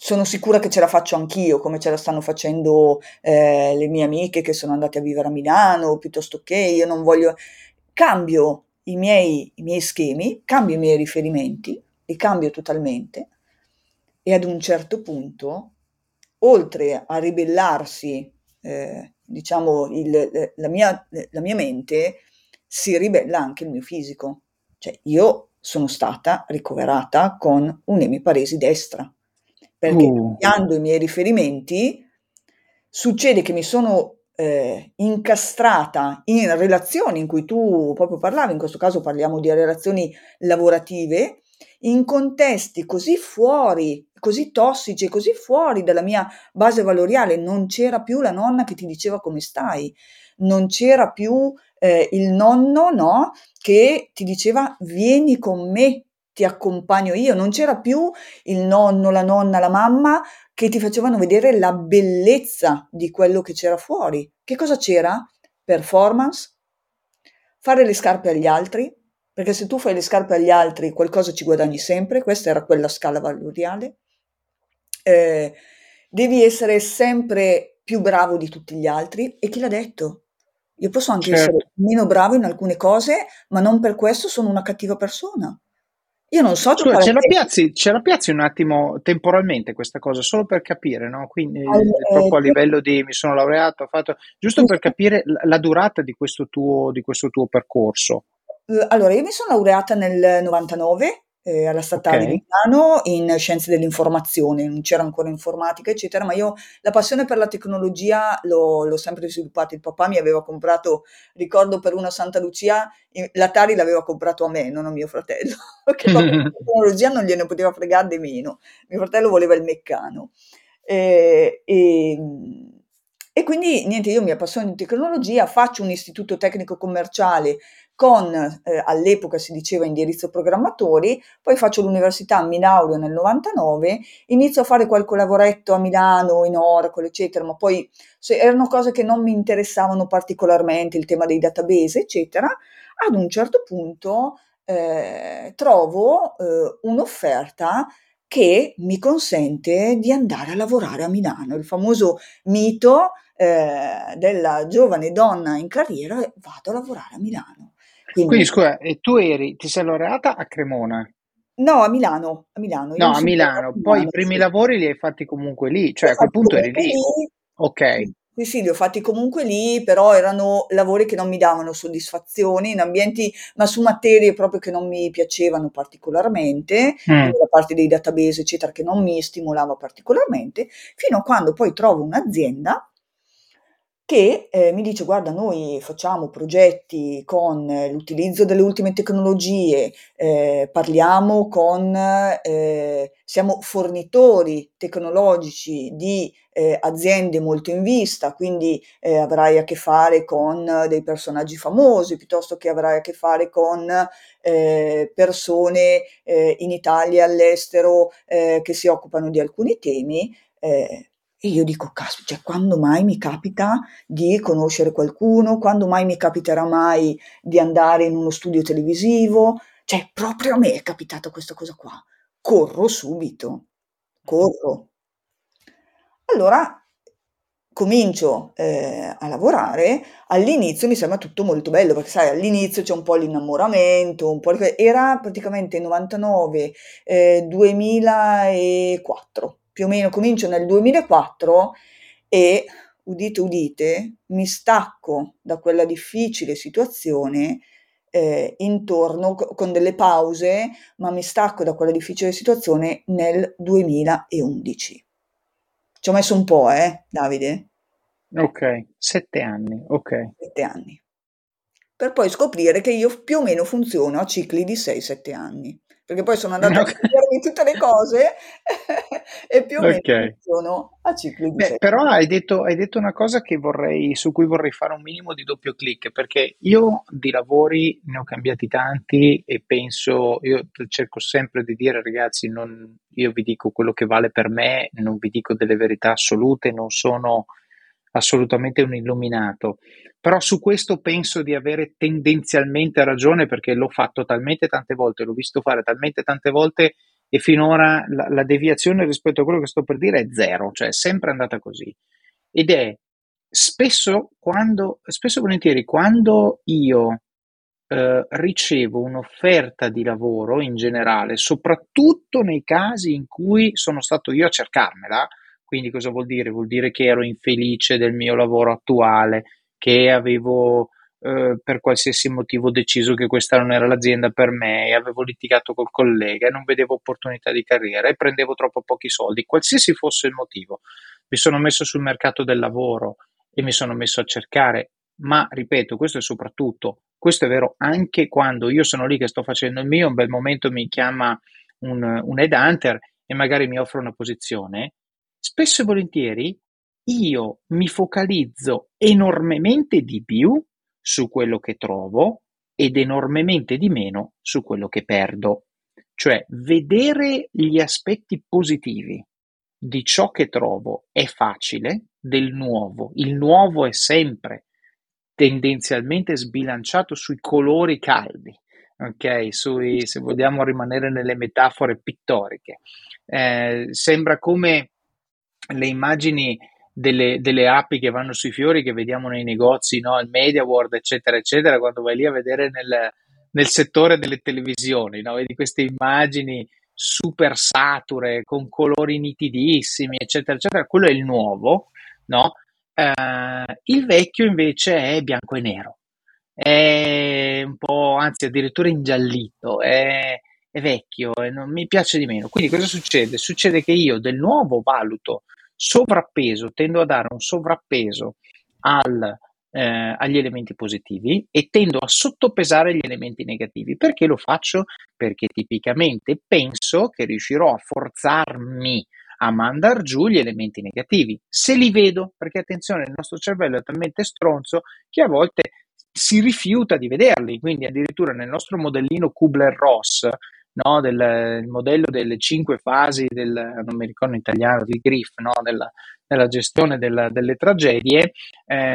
sono sicura che ce la faccio anch'io, come ce la stanno facendo le mie amiche che sono andate a vivere a Milano, piuttosto che io non voglio... Cambio i miei schemi, cambio i miei riferimenti, li cambio totalmente e ad un certo punto, oltre a ribellarsi, diciamo, la mia mente, si ribella anche il mio fisico. Cioè io sono stata ricoverata con un'emiparesi destra. Perché cambiando i miei riferimenti succede che mi sono incastrata in relazioni in cui tu proprio parlavi, in questo caso parliamo di relazioni lavorative, in contesti così fuori, così tossici, così fuori dalla mia base valoriale. Non c'era più la nonna che ti diceva come stai, non c'era più il nonno, no, che ti diceva vieni con me, ti accompagno io, non c'era più il nonno, la nonna, la mamma che ti facevano vedere la bellezza di quello che c'era fuori. Che cosa c'era? Performance, fare le scarpe agli altri, perché se tu fai le scarpe agli altri qualcosa ci guadagni sempre, questa era quella scala valoriale, devi essere sempre più bravo di tutti gli altri e chi l'ha detto? Io posso anche essere meno bravo in alcune cose, ma non per questo sono una cattiva persona. Io non so. Scusa, ce la piazzi un attimo temporalmente questa cosa, solo per capire, no? Quindi proprio a livello di mi sono laureato, ho fatto, giusto per capire la durata di questo tuo percorso. Allora, io mi sono laureata nel 99 alla Statale di Milano in scienze dell'informazione, non c'era ancora informatica, eccetera, ma io la passione per la tecnologia l'ho sempre sviluppata. Il papà mi aveva comprato, ricordo per una Santa Lucia, l'Atari l'aveva comprato a me, non a mio fratello, che la tecnologia non gliene poteva fregare di meno. Mio fratello voleva il meccano. E quindi niente, io mi appassiono di tecnologia, faccio un istituto tecnico commerciale con, all'epoca si diceva indirizzo programmatori, poi faccio l'università, mi laureo nel 99, inizio a fare qualche lavoretto a Milano, in Oracle, eccetera, ma poi erano cose che non mi interessavano particolarmente, il tema dei database, eccetera. Ad un certo punto trovo un'offerta che mi consente di andare a lavorare a Milano, il famoso mito della giovane donna in carriera, vado a lavorare a Milano. Quindi scusa, e tu ti sei laureata a Cremona? No, a Milano. No, a Milano. Poi i primi lavori li hai fatti comunque lì, cioè a quel punto eri lì. Ok. Sì, li ho fatti comunque lì, però erano lavori che non mi davano soddisfazioni, in ambienti, ma su materie proprio che non mi piacevano particolarmente, la parte dei database, eccetera, che non mi stimolava particolarmente, fino a quando poi trovo un'azienda che mi dice guarda, noi facciamo progetti con l'utilizzo delle ultime tecnologie, parliamo con, siamo fornitori tecnologici di aziende molto in vista, quindi avrai a che fare con dei personaggi famosi, piuttosto che avrai a che fare con persone in Italia, all'estero, che si occupano di alcuni temi, e io dico, caspita, cioè, quando mai mi capita di conoscere qualcuno? Quando mai mi capiterà mai di andare in uno studio televisivo? Cioè, proprio a me è capitata questa cosa qua. Corro subito, corro. Allora, comincio a lavorare. All'inizio mi sembra tutto molto bello, perché sai, all'inizio c'è un po' l'innamoramento, un po' era praticamente 99, 2004. più o meno comincio nel 2004 e, udite udite, mi stacco da quella difficile situazione intorno, con delle pause, ma mi stacco da quella difficile situazione nel 2011. Ci ho messo un po', Davide? Ok, 7 anni, ok. 7 anni. Per poi scoprire che io più o meno funziono a cicli di 6-7 anni, perché poi sono andata a scoprire tutte le cose e più o meno funziono a cicli di 6-7 anni. Però hai detto una cosa che su cui vorrei fare un minimo di doppio clic, perché io di lavori ne ho cambiati tanti e penso, io cerco sempre di dire ragazzi, io vi dico quello che vale per me, non vi dico delle verità assolute, non sono assolutamente un illuminato, però su questo penso di avere tendenzialmente ragione, perché l'ho fatto talmente tante volte, l'ho visto fare talmente tante volte e finora la deviazione rispetto a quello che sto per dire è zero, cioè è sempre andata così, ed è spesso e volentieri quando io ricevo un'offerta di lavoro in generale, soprattutto nei casi in cui sono stato io a cercarmela. Quindi cosa vuol dire? Vuol dire che ero infelice del mio lavoro attuale, che avevo per qualsiasi motivo deciso che questa non era l'azienda per me, avevo litigato col collega e non vedevo opportunità di carriera e prendevo troppo pochi soldi, qualsiasi fosse il motivo. Mi sono messo sul mercato del lavoro e mi sono messo a cercare, ma ripeto, questo è soprattutto, questo è vero anche quando io sono lì che sto facendo il mio, un bel momento mi chiama un headhunter e magari mi offre una posizione. Spesso e volentieri io mi focalizzo enormemente di più su quello che trovo ed enormemente di meno su quello che perdo. Cioè, vedere gli aspetti positivi di ciò che trovo è facile, del nuovo. Il nuovo è sempre tendenzialmente sbilanciato sui colori caldi, ok? Sui, se vogliamo rimanere nelle metafore pittoriche. Sembra come le immagini delle api che vanno sui fiori che vediamo nei negozi, no? Il Media World, eccetera, eccetera, quando vai lì a vedere nel settore delle televisioni, no? Vedi queste immagini super sature, con colori nitidissimi, eccetera, eccetera. Quello è il nuovo, no? Il vecchio invece è bianco e nero, è un po', anzi addirittura ingiallito, è vecchio e non mi piace di meno. Quindi cosa succede? Succede che io del nuovo valuto sovrappeso, tendo a dare un sovrappeso agli elementi positivi e tendo a sottopesare gli elementi negativi. Perché lo faccio? Perché tipicamente penso che riuscirò a forzarmi a mandar giù gli elementi negativi, se li vedo, perché attenzione, il nostro cervello è talmente stronzo che a volte si rifiuta di vederli, quindi addirittura nel nostro modellino Kubler-Ross, no, del modello delle 5 fasi del, non mi ricordo in italiano, di Griff, no, della gestione delle tragedie,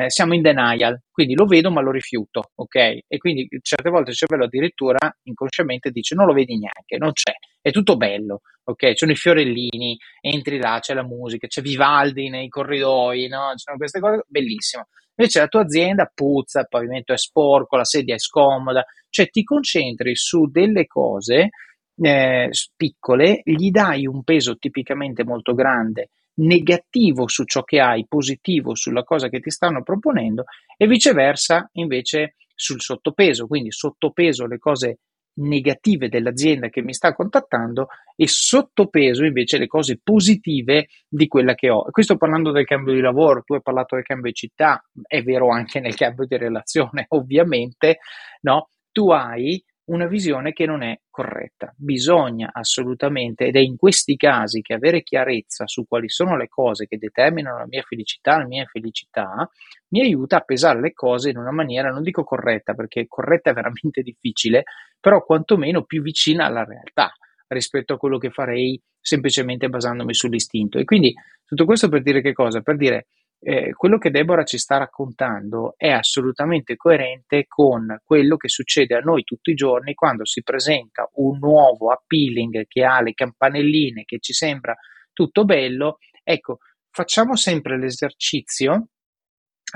siamo in denial, quindi lo vedo ma lo rifiuto, ok? E quindi certe volte il cervello addirittura inconsciamente dice non lo vedi neanche, non c'è, è tutto bello, ok? Ci sono i fiorellini, entri là, c'è la musica, c'è Vivaldi nei corridoi, no? Ci sono queste cose bellissime. Invece la tua azienda puzza, il pavimento è sporco, la sedia è scomoda, cioè ti concentri su delle cose piccole, gli dai un peso tipicamente molto grande, negativo su ciò che hai, positivo sulla cosa che ti stanno proponendo e viceversa invece sul sottopeso, quindi sottopeso le cose negative dell'azienda che mi sta contattando e sottopeso invece le cose positive di quella che ho. Questo parlando del cambio di lavoro, tu hai parlato del cambio di città, è vero anche nel cambio di relazione, ovviamente, no? Tu hai una visione che non è corretta. Bisogna assolutamente, ed è in questi casi che avere chiarezza su quali sono le cose che determinano la mia felicità, la mia infelicità, mi aiuta a pesare le cose in una maniera, non dico corretta, perché corretta è veramente difficile, però quantomeno più vicina alla realtà rispetto a quello che farei semplicemente basandomi sull'istinto. E quindi tutto questo per dire che cosa? Per dire quello che Deborah ci sta raccontando è assolutamente coerente con quello che succede a noi tutti i giorni quando si presenta un nuovo appealing che ha le campanelline, che ci sembra tutto bello. Ecco, facciamo sempre l'esercizio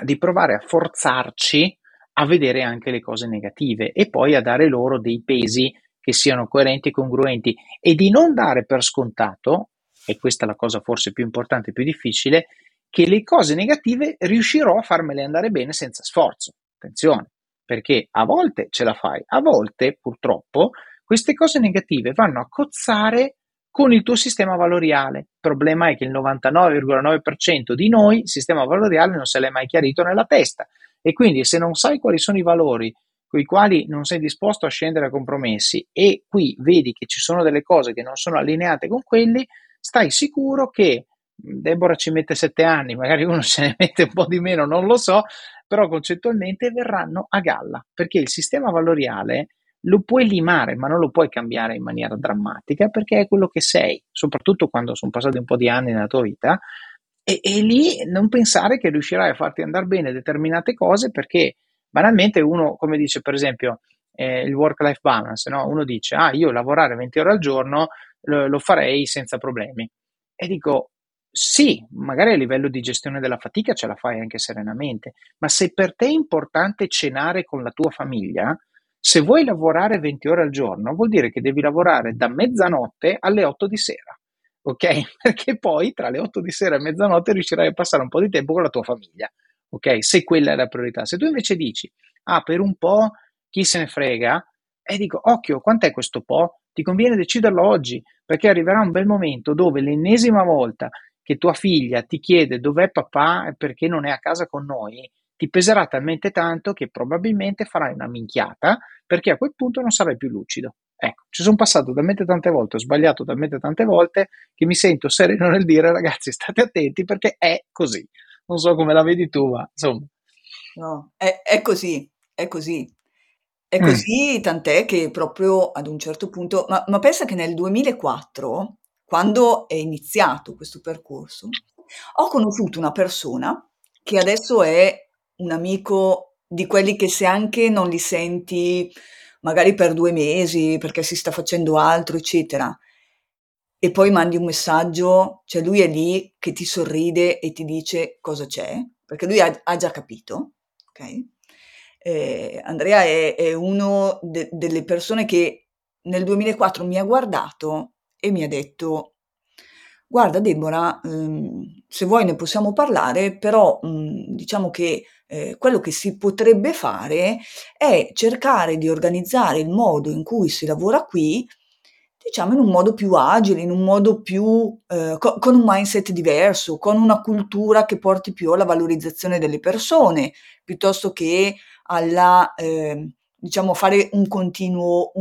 di provare a forzarci a vedere anche le cose negative e poi a dare loro dei pesi che siano coerenti e congruenti e di non dare per scontato e questa è la cosa forse più importante e più difficile, che le cose negative riuscirò a farmele andare bene senza sforzo. Attenzione, perché a volte ce la fai, a volte purtroppo queste cose negative vanno a cozzare con il tuo sistema valoriale. Il problema è che il 99,9% di noi il sistema valoriale non se l'è mai chiarito nella testa, e quindi se non sai quali sono i valori con i quali non sei disposto a scendere a compromessi e qui vedi che ci sono delle cose che non sono allineate con quelli, stai sicuro che Deborah ci mette 7 anni, magari uno ce ne mette un po' di meno, non lo so, però concettualmente verranno a galla, perché il sistema valoriale lo puoi limare ma non lo puoi cambiare in maniera drammatica, perché è quello che sei, soprattutto quando sono passati un po' di anni nella tua vita, e lì non pensare che riuscirai a farti andare bene determinate cose, perché banalmente uno, come dice per esempio il work-life balance, no? Uno dice io lavorare 20 ore al giorno lo farei senza problemi, e dico sì, magari a livello di gestione della fatica ce la fai anche serenamente, ma se per te è importante cenare con la tua famiglia, se vuoi lavorare 20 ore al giorno vuol dire che devi lavorare da mezzanotte alle 8 di sera, ok? Perché poi tra le 8 di sera e mezzanotte riuscirai a passare un po' di tempo con la tua famiglia, ok? Se quella è la priorità. Se tu invece dici per un po' chi se ne frega, e dico occhio, quant'è questo po'? Ti conviene deciderlo oggi, perché arriverà un bel momento dove l'ennesima volta che tua figlia ti chiede dov'è papà e perché non è a casa con noi, ti peserà talmente tanto che probabilmente farai una minchiata, perché a quel punto non sarai più lucido. Ecco, ci sono passato talmente tante volte, ho sbagliato talmente tante volte che mi sento sereno nel dire ragazzi state attenti perché è così. Non so come la vedi tu, ma insomma. No, è così, tant'è che proprio ad un certo punto, ma pensa che nel 2004, quando è iniziato questo percorso, ho conosciuto una persona che adesso è un amico di quelli che se anche non li senti magari per 2 mesi perché si sta facendo altro, eccetera, e poi mandi un messaggio, cioè lui è lì che ti sorride e ti dice cosa c'è, perché lui ha già capito, ok? Andrea è uno delle persone che nel 2004 mi ha guardato e mi ha detto guarda Deborah, se vuoi ne possiamo parlare, però diciamo che quello che si potrebbe fare è cercare di organizzare il modo in cui si lavora qui, diciamo in un modo più agile, in un modo più con un mindset diverso, con una cultura che porti più alla valorizzazione delle persone, piuttosto che alla diciamo fare un continuo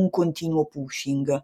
pushing.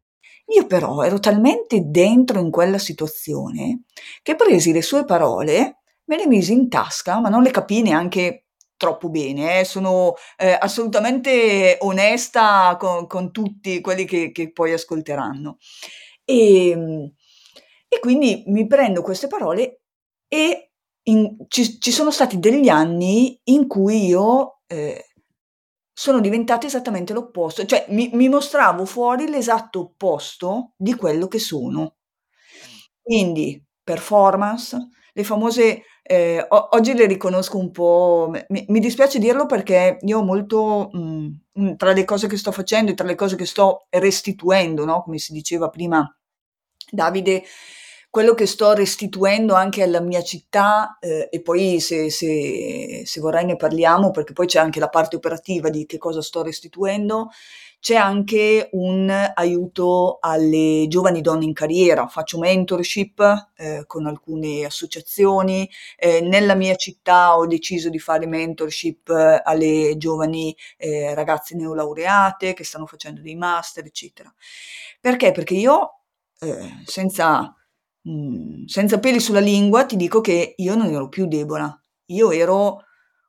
Io però ero talmente dentro in quella situazione che presi le sue parole, me le misi in tasca, ma non le capii neanche troppo bene, sono assolutamente onesta con tutti quelli che poi ascolteranno. E quindi mi prendo queste parole e ci sono stati degli anni in cui io sono diventata esattamente l'opposto, cioè mi mostravo fuori l'esatto opposto di quello che sono. Quindi performance, le famose... oggi le riconosco un po', mi dispiace dirlo perché io ho molto, tra le cose che sto facendo e tra le cose che sto restituendo, no? Come si diceva prima Davide, quello che sto restituendo anche alla mia città, e poi se vorrai ne parliamo, perché poi c'è anche la parte operativa di che cosa sto restituendo, c'è anche un aiuto alle giovani donne in carriera, faccio mentorship con alcune associazioni, nella mia città ho deciso di fare mentorship alle giovani ragazze neolaureate che stanno facendo dei master, eccetera. Perché? Perché io senza peli sulla lingua ti dico che io non ero più Deborah, io ero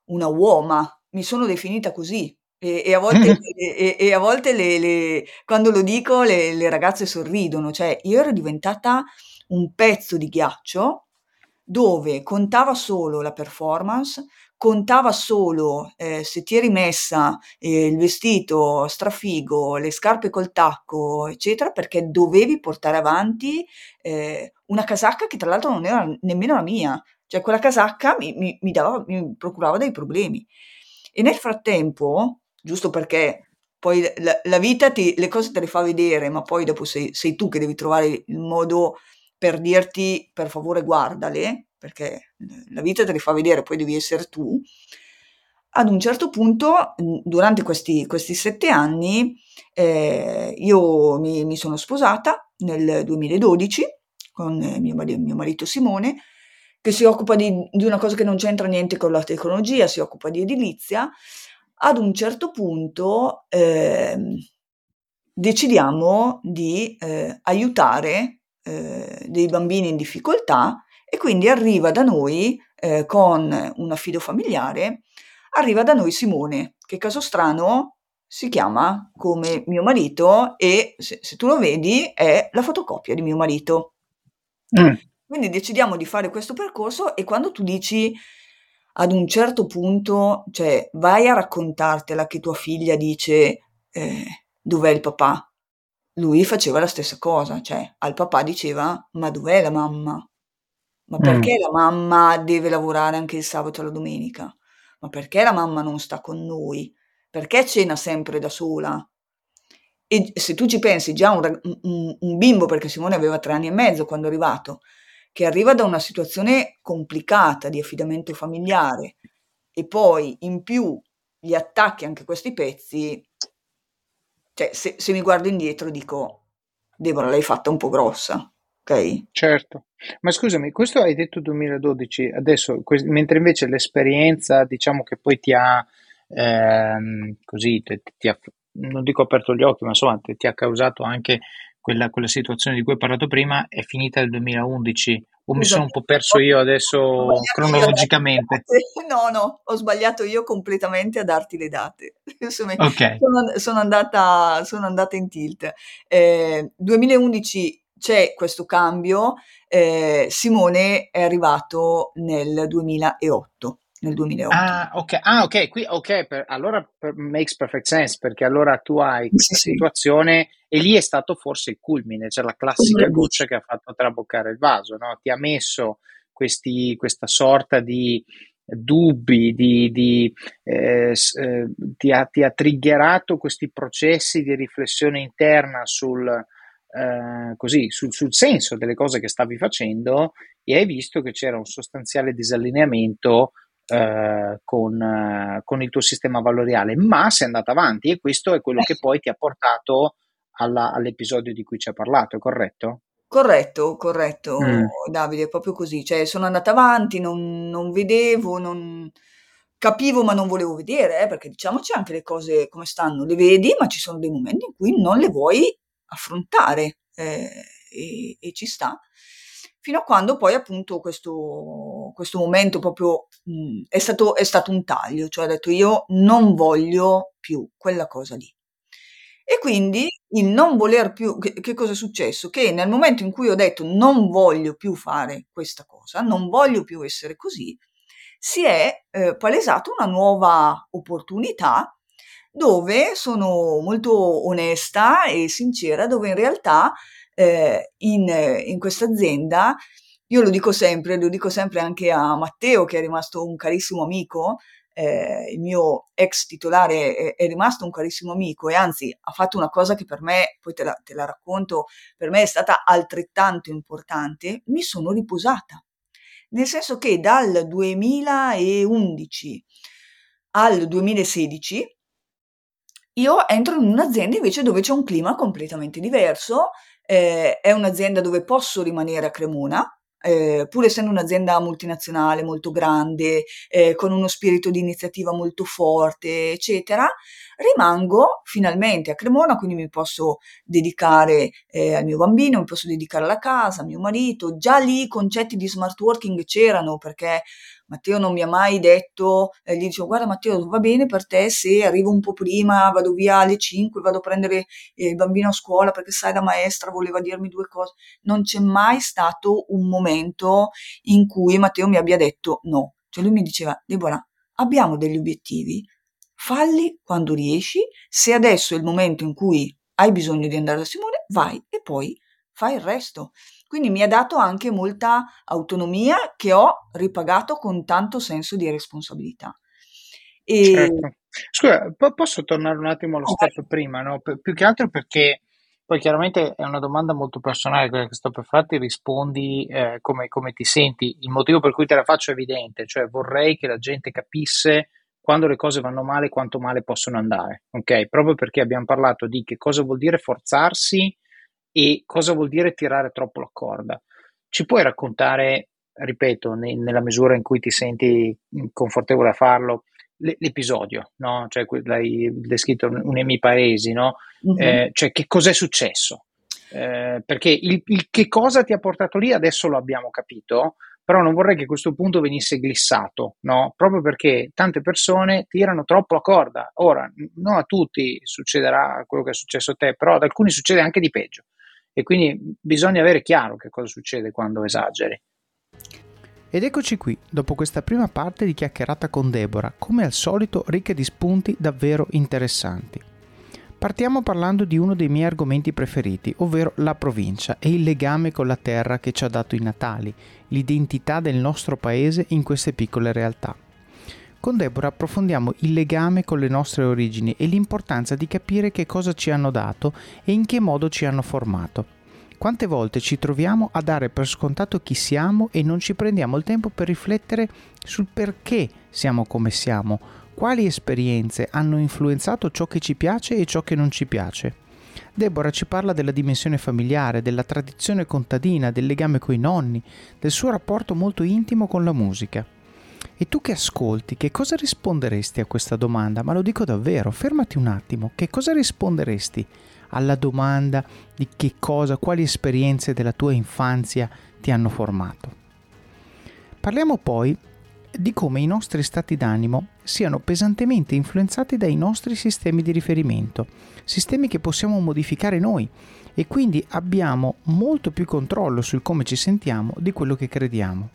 una uoma, mi sono definita così e a volte, e a volte quando lo dico le ragazze sorridono, cioè io ero diventata un pezzo di ghiaccio dove contava solo la performance, contava solo se ti eri messa il vestito strafigo, le scarpe col tacco, eccetera, perché dovevi portare avanti una casacca che tra l'altro non era nemmeno la mia, cioè quella casacca mi procurava dei problemi. E nel frattempo, giusto perché poi la vita le cose te le fa vedere, ma poi dopo sei tu che devi trovare il modo per dirti per favore guardale, perché la vita te le fa vedere, poi devi essere tu. Ad un certo punto, durante questi 7 anni, io mi sono sposata nel 2012 con mio marito Simone, che si occupa di una cosa che non c'entra niente con la tecnologia, si occupa di edilizia. Ad un certo punto decidiamo di aiutare dei bambini in difficoltà, e quindi arriva da noi con un affido familiare, arriva da noi Simone, che caso strano si chiama come mio marito, e se tu lo vedi è la fotocopia di mio marito. Quindi decidiamo di fare questo percorso, e quando tu dici ad un certo punto, cioè vai a raccontartela che tua figlia dice dov'è il papà? Lui faceva la stessa cosa, cioè al papà diceva ma dov'è la mamma? Ma perché la mamma deve lavorare anche il sabato e la domenica? Ma perché la mamma non sta con noi? Perché cena sempre da sola? E se tu ci pensi, già un bimbo, perché Simone aveva 3 anni e mezzo quando è arrivato, che arriva da una situazione complicata di affidamento familiare, e poi in più gli attacchi anche questi pezzi. Cioè, se mi guardo indietro dico, Deborah, l'hai fatta un po' grossa, ok? Certo, ma scusami, questo hai detto 2012, adesso, mentre invece l'esperienza, diciamo che poi ti ha, così, ti ha, non dico aperto gli occhi, ma insomma ti ha causato anche quella situazione di cui ho parlato prima, è finita nel 2011, o mi sono un po' perso io adesso cronologicamente? No, ho sbagliato io completamente a darti le date. Okay. Sono andata in tilt. 2011 c'è questo cambio, Simone è arrivato nel 2008. Nel 2008. Ah, ok. Allora, makes perfect sense, perché allora tu hai questa situazione e lì è stato forse il culmine, cioè la classica goccia che ha fatto traboccare il vaso, no? Ti ha messo questa sorta di dubbi, ti ha triggerato questi processi di riflessione interna sul senso delle cose che stavi facendo, e hai visto che c'era un sostanziale disallineamento con il tuo sistema valoriale, ma sei andata avanti, e questo è quello che poi ti ha portato all'episodio di cui ci ha parlato, è corretto? Corretto, Davide, è proprio così, cioè sono andata avanti, non capivo ma non volevo vedere, perché diciamoci anche le cose come stanno, le vedi ma ci sono dei momenti in cui non le vuoi affrontare, e ci sta. Fino a quando poi appunto questo momento proprio è stato un taglio, cioè ho detto io non voglio più quella cosa lì. E quindi il non voler più, che cosa è successo? Che nel momento in cui ho detto non voglio più fare questa cosa, non voglio più essere così, si è palesata una nuova opportunità dove sono molto onesta e sincera, dove in realtà in questa azienda, io lo dico sempre anche a Matteo, che è rimasto un carissimo amico, il mio ex titolare è rimasto un carissimo amico, e anzi ha fatto una cosa che per me, poi te la racconto, per me è stata altrettanto importante, mi sono riposata, nel senso che dal 2011 al 2016 io entro in un'azienda invece dove c'è un clima completamente diverso. È un'azienda dove posso rimanere a Cremona, pur essendo un'azienda multinazionale molto grande, con uno spirito di iniziativa molto forte, eccetera. rimango finalmente a Cremona, quindi mi posso dedicare al mio bambino, mi posso dedicare alla casa, al mio marito. Già lì i concetti di smart working c'erano, perché Matteo non mi ha mai detto, gli dicevo guarda Matteo, va bene per te se arrivo un po' prima, vado via alle 5, vado a prendere il bambino a scuola perché sai la maestra voleva dirmi due cose. Non c'è mai stato un momento in cui Matteo mi abbia detto no. Cioè lui mi diceva Deborah, abbiamo degli obiettivi, falli quando riesci, se adesso è il momento in cui hai bisogno di andare da Simone, vai e poi fai il resto. Quindi mi ha dato anche molta autonomia che ho ripagato con tanto senso di responsabilità. E... Certo. Scusa, posso tornare un attimo allo step prima, no? Più che altro perché poi chiaramente è una domanda molto personale quella che sto per farti, rispondi come ti senti. Il motivo per cui te la faccio è evidente, cioè vorrei che la gente capisse quando le cose vanno male quanto male possono andare, ok? Proprio perché abbiamo parlato di che cosa vuol dire forzarsi e cosa vuol dire tirare troppo la corda. Ci puoi raccontare, ripeto, nella misura in cui ti senti confortevole a farlo, l'episodio, no? Cioè, hai descritto un Emi Paresi, no? Uh-huh. Cioè, che cos'è successo? Perché il che cosa ti ha portato lì adesso lo abbiamo capito, però non vorrei che questo punto venisse glissato, no? Proprio perché tante persone tirano troppo la corda. Ora, non a tutti succederà quello che è successo a te, però ad alcuni succede anche di peggio. E quindi bisogna avere chiaro che cosa succede quando esageri. Ed eccoci qui, dopo questa prima parte di chiacchierata con Deborah, come al solito ricca di spunti davvero interessanti. Partiamo parlando di uno dei miei argomenti preferiti, ovvero la provincia e il legame con la terra che ci ha dato i natali, l'identità del nostro paese in queste piccole realtà. Con Deborah approfondiamo il legame con le nostre origini e l'importanza di capire che cosa ci hanno dato e in che modo ci hanno formato. Quante volte ci troviamo a dare per scontato chi siamo e non ci prendiamo il tempo per riflettere sul perché siamo come siamo, quali esperienze hanno influenzato ciò che ci piace e ciò che non ci piace. Deborah ci parla della dimensione familiare, della tradizione contadina, del legame coi nonni, del suo rapporto molto intimo con la musica. E tu che ascolti, che cosa risponderesti a questa domanda? Ma lo dico davvero, fermati un attimo, che cosa risponderesti alla domanda di che cosa, quali esperienze della tua infanzia ti hanno formato? Parliamo poi di come i nostri stati d'animo siano pesantemente influenzati dai nostri sistemi di riferimento, sistemi che possiamo modificare noi e quindi abbiamo molto più controllo sul come ci sentiamo di quello che crediamo.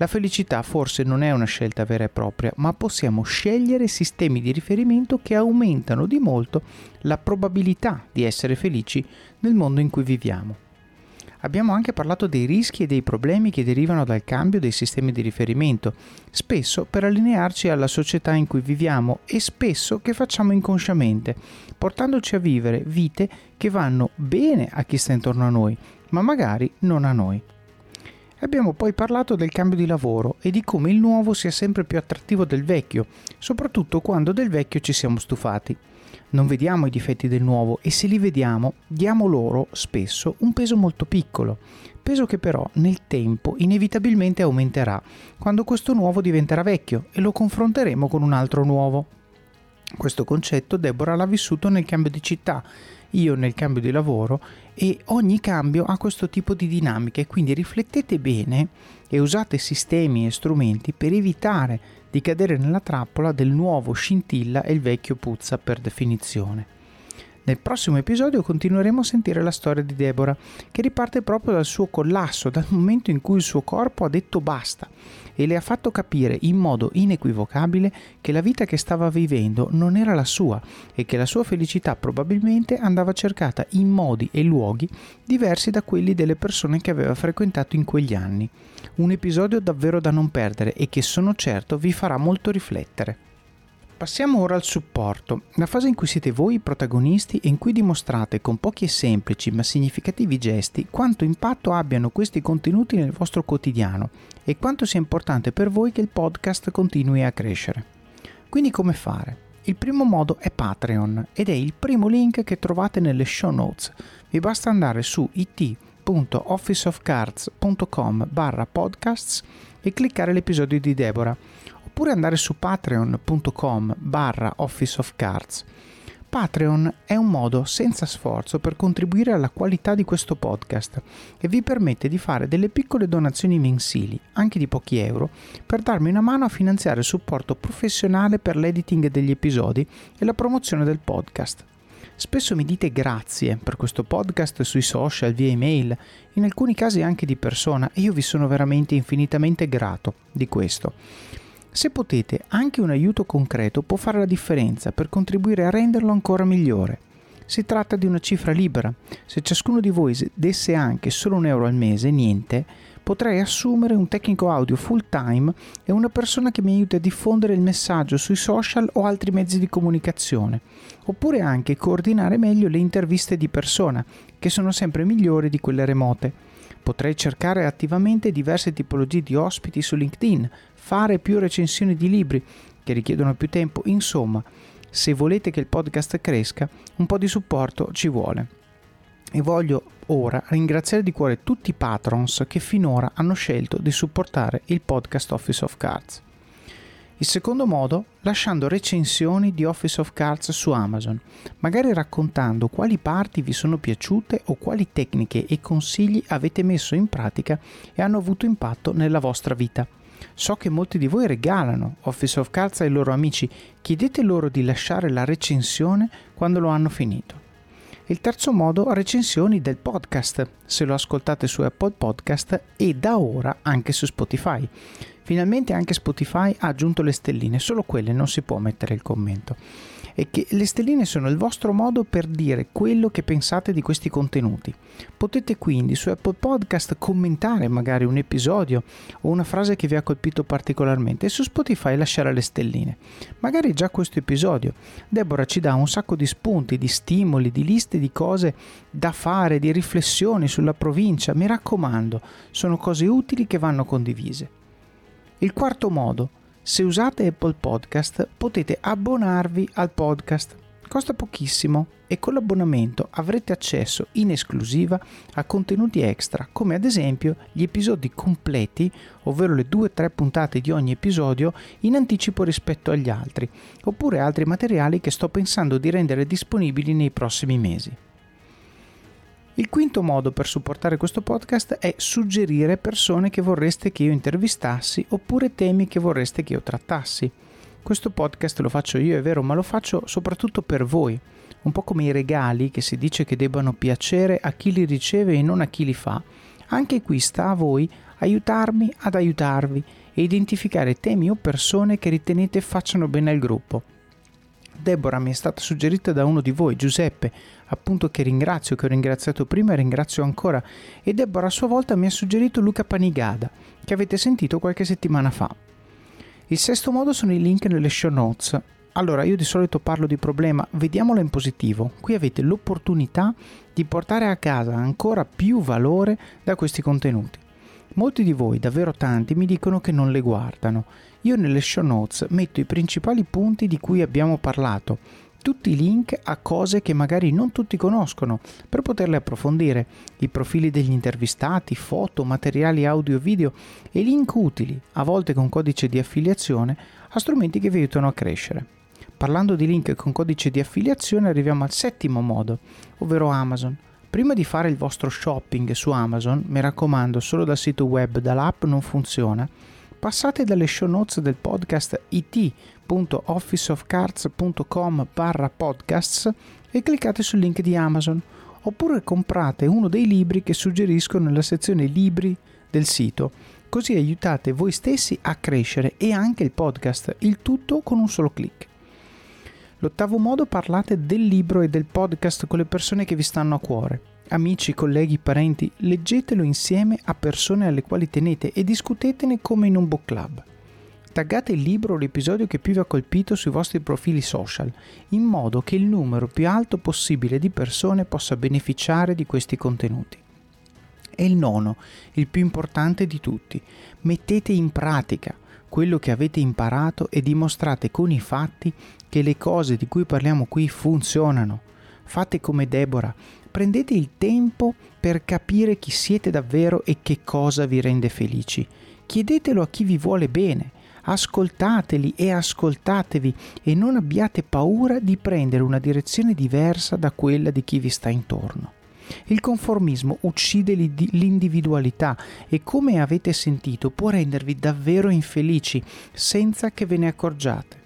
La felicità forse non è una scelta vera e propria, ma possiamo scegliere sistemi di riferimento che aumentano di molto la probabilità di essere felici nel mondo in cui viviamo. Abbiamo anche parlato dei rischi e dei problemi che derivano dal cambio dei sistemi di riferimento, spesso per allinearci alla società in cui viviamo e spesso che facciamo inconsciamente, portandoci a vivere vite che vanno bene a chi sta intorno a noi, ma magari non a noi. Abbiamo poi parlato del cambio di lavoro e di come il nuovo sia sempre più attrattivo del vecchio, soprattutto quando del vecchio ci siamo stufati. Non vediamo i difetti del nuovo e se li vediamo, diamo loro spesso un peso molto piccolo, peso che però nel tempo inevitabilmente aumenterà quando questo nuovo diventerà vecchio e lo confronteremo con un altro nuovo. Questo concetto Deborah l'ha vissuto nel cambio di città, io nel cambio di lavoro, e ogni cambio ha questo tipo di dinamiche, quindi riflettete bene e usate sistemi e strumenti per evitare di cadere nella trappola del nuovo scintilla e il vecchio puzza per definizione. Nel prossimo episodio continueremo a sentire la storia di Deborah, che riparte proprio dal suo collasso, dal momento in cui il suo corpo ha detto basta e le ha fatto capire in modo inequivocabile che la vita che stava vivendo non era la sua e che la sua felicità probabilmente andava cercata in modi e luoghi diversi da quelli delle persone che aveva frequentato in quegli anni. Un episodio davvero da non perdere e che sono certo vi farà molto riflettere. Passiamo ora al supporto, la fase in cui siete voi i protagonisti e in cui dimostrate con pochi e semplici ma significativi gesti quanto impatto abbiano questi contenuti nel vostro quotidiano e quanto sia importante per voi che il podcast continui a crescere. Quindi come fare? Il primo modo è Patreon ed è il primo link che trovate nelle show notes. Vi basta andare su it.officeofcards.com/podcasts e cliccare l'episodio di Deborah. Oppure andare su patreon.com/Office of Cards. Patreon è un modo senza sforzo per contribuire alla qualità di questo podcast e vi permette di fare delle piccole donazioni mensili, anche di pochi euro, per darmi una mano a finanziare il supporto professionale per l'editing degli episodi e la promozione del podcast. Spesso mi dite grazie per questo podcast sui social, via email, in alcuni casi anche di persona, e io vi sono veramente infinitamente grato di questo. Se potete, anche un aiuto concreto può fare la differenza per contribuire a renderlo ancora migliore. Si tratta di una cifra libera. Se ciascuno di voi desse anche solo €1 al mese, niente, potrei assumere un tecnico audio full time e una persona che mi aiuti a diffondere il messaggio sui social o altri mezzi di comunicazione, oppure anche coordinare meglio le interviste di persona, che sono sempre migliori di quelle remote. Potrei cercare attivamente diverse tipologie di ospiti su LinkedIn, fare più recensioni di libri che richiedono più tempo. Insomma, se volete che il podcast cresca, un po' di supporto ci vuole. E voglio ora ringraziare di cuore tutti i patrons che finora hanno scelto di supportare il podcast Office of Cards. Il secondo modo, lasciando recensioni di Office of Cards su Amazon, magari raccontando quali parti vi sono piaciute o quali tecniche e consigli avete messo in pratica e hanno avuto impatto nella vostra vita. So che molti di voi regalano Office of Cards ai loro amici, chiedete loro di lasciare la recensione quando lo hanno finito. Il terzo modo, recensioni del podcast, se lo ascoltate su Apple Podcast e da ora anche su Spotify. Finalmente anche Spotify ha aggiunto le stelline, solo quelle, non si può mettere il commento. E che le stelline sono il vostro modo per dire quello che pensate di questi contenuti. Potete quindi su Apple Podcast commentare magari un episodio o una frase che vi ha colpito particolarmente e su Spotify lasciare le stelline. Magari già questo episodio. Deborah ci dà un sacco di spunti, di stimoli, di liste di cose da fare, di riflessioni sulla provincia. Mi raccomando, sono cose utili che vanno condivise. Il quarto modo. Se usate Apple Podcast potete abbonarvi al podcast, costa pochissimo e con l'abbonamento avrete accesso in esclusiva a contenuti extra come ad esempio gli episodi completi, ovvero le 2-3 puntate di ogni episodio in anticipo rispetto agli altri, oppure altri materiali che sto pensando di rendere disponibili nei prossimi mesi. Il quinto modo per supportare questo podcast è suggerire persone che vorreste che io intervistassi oppure temi che vorreste che io trattassi. Questo podcast lo faccio io, è vero, ma lo faccio soprattutto per voi, un po' come i regali che si dice che debbano piacere a chi li riceve e non a chi li fa. Anche qui sta a voi aiutarmi ad aiutarvi e identificare temi o persone che ritenete facciano bene al gruppo. Deborah mi è stata suggerita da uno di voi, Giuseppe, appunto, che ringrazio, che ho ringraziato prima e ringrazio ancora, e Deborah a sua volta mi ha suggerito Luca Panigada, che avete sentito qualche settimana fa. Il sesto modo sono i link nelle show notes. Allora, io di solito parlo di problema, vediamola in positivo. Qui avete l'opportunità di portare a casa ancora più valore da questi contenuti. Molti di voi, davvero tanti, mi dicono che non le guardano. Io nelle show notes metto i principali punti di cui abbiamo parlato, tutti i link a cose che magari non tutti conoscono, per poterle approfondire, i profili degli intervistati, foto, materiali audio e video e link utili, a volte con codice di affiliazione, a strumenti che vi aiutano a crescere. Parlando di link con codice di affiliazione arriviamo al settimo modo, ovvero Amazon. Prima di fare il vostro shopping su Amazon, mi raccomando, solo dal sito web, dall'app non funziona, passate dalle show notes del podcast it.officeofcards.com/podcasts e cliccate sul link di Amazon, oppure comprate uno dei libri che suggerisco nella sezione libri del sito, così aiutate voi stessi a crescere e anche il podcast, il tutto con un solo click. L'ottavo modo, parlate del libro e del podcast con le persone che vi stanno a cuore. Amici, colleghi, parenti, leggetelo insieme a persone alle quali tenete e discutetene come in un book club. Taggate il libro o l'episodio che più vi ha colpito sui vostri profili social, in modo che il numero più alto possibile di persone possa beneficiare di questi contenuti. E il nono, il più importante di tutti, mettete in pratica quello che avete imparato e dimostrate con i fatti che le cose di cui parliamo qui funzionano. Fate come Deborah, prendete il tempo per capire chi siete davvero e che cosa vi rende felici. Chiedetelo a chi vi vuole bene, ascoltateli e ascoltatevi e non abbiate paura di prendere una direzione diversa da quella di chi vi sta intorno. Il conformismo uccide l'individualità e, come avete sentito, può rendervi davvero infelici senza che ve ne accorgiate.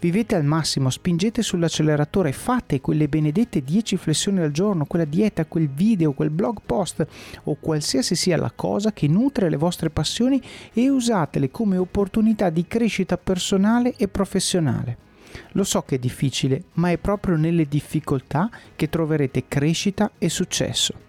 Vivete al massimo, spingete sull'acceleratore, fate quelle benedette 10 flessioni al giorno, quella dieta, quel video, quel blog post o qualsiasi sia la cosa che nutre le vostre passioni e usatele come opportunità di crescita personale e professionale. Lo so che è difficile, ma è proprio nelle difficoltà che troverete crescita e successo.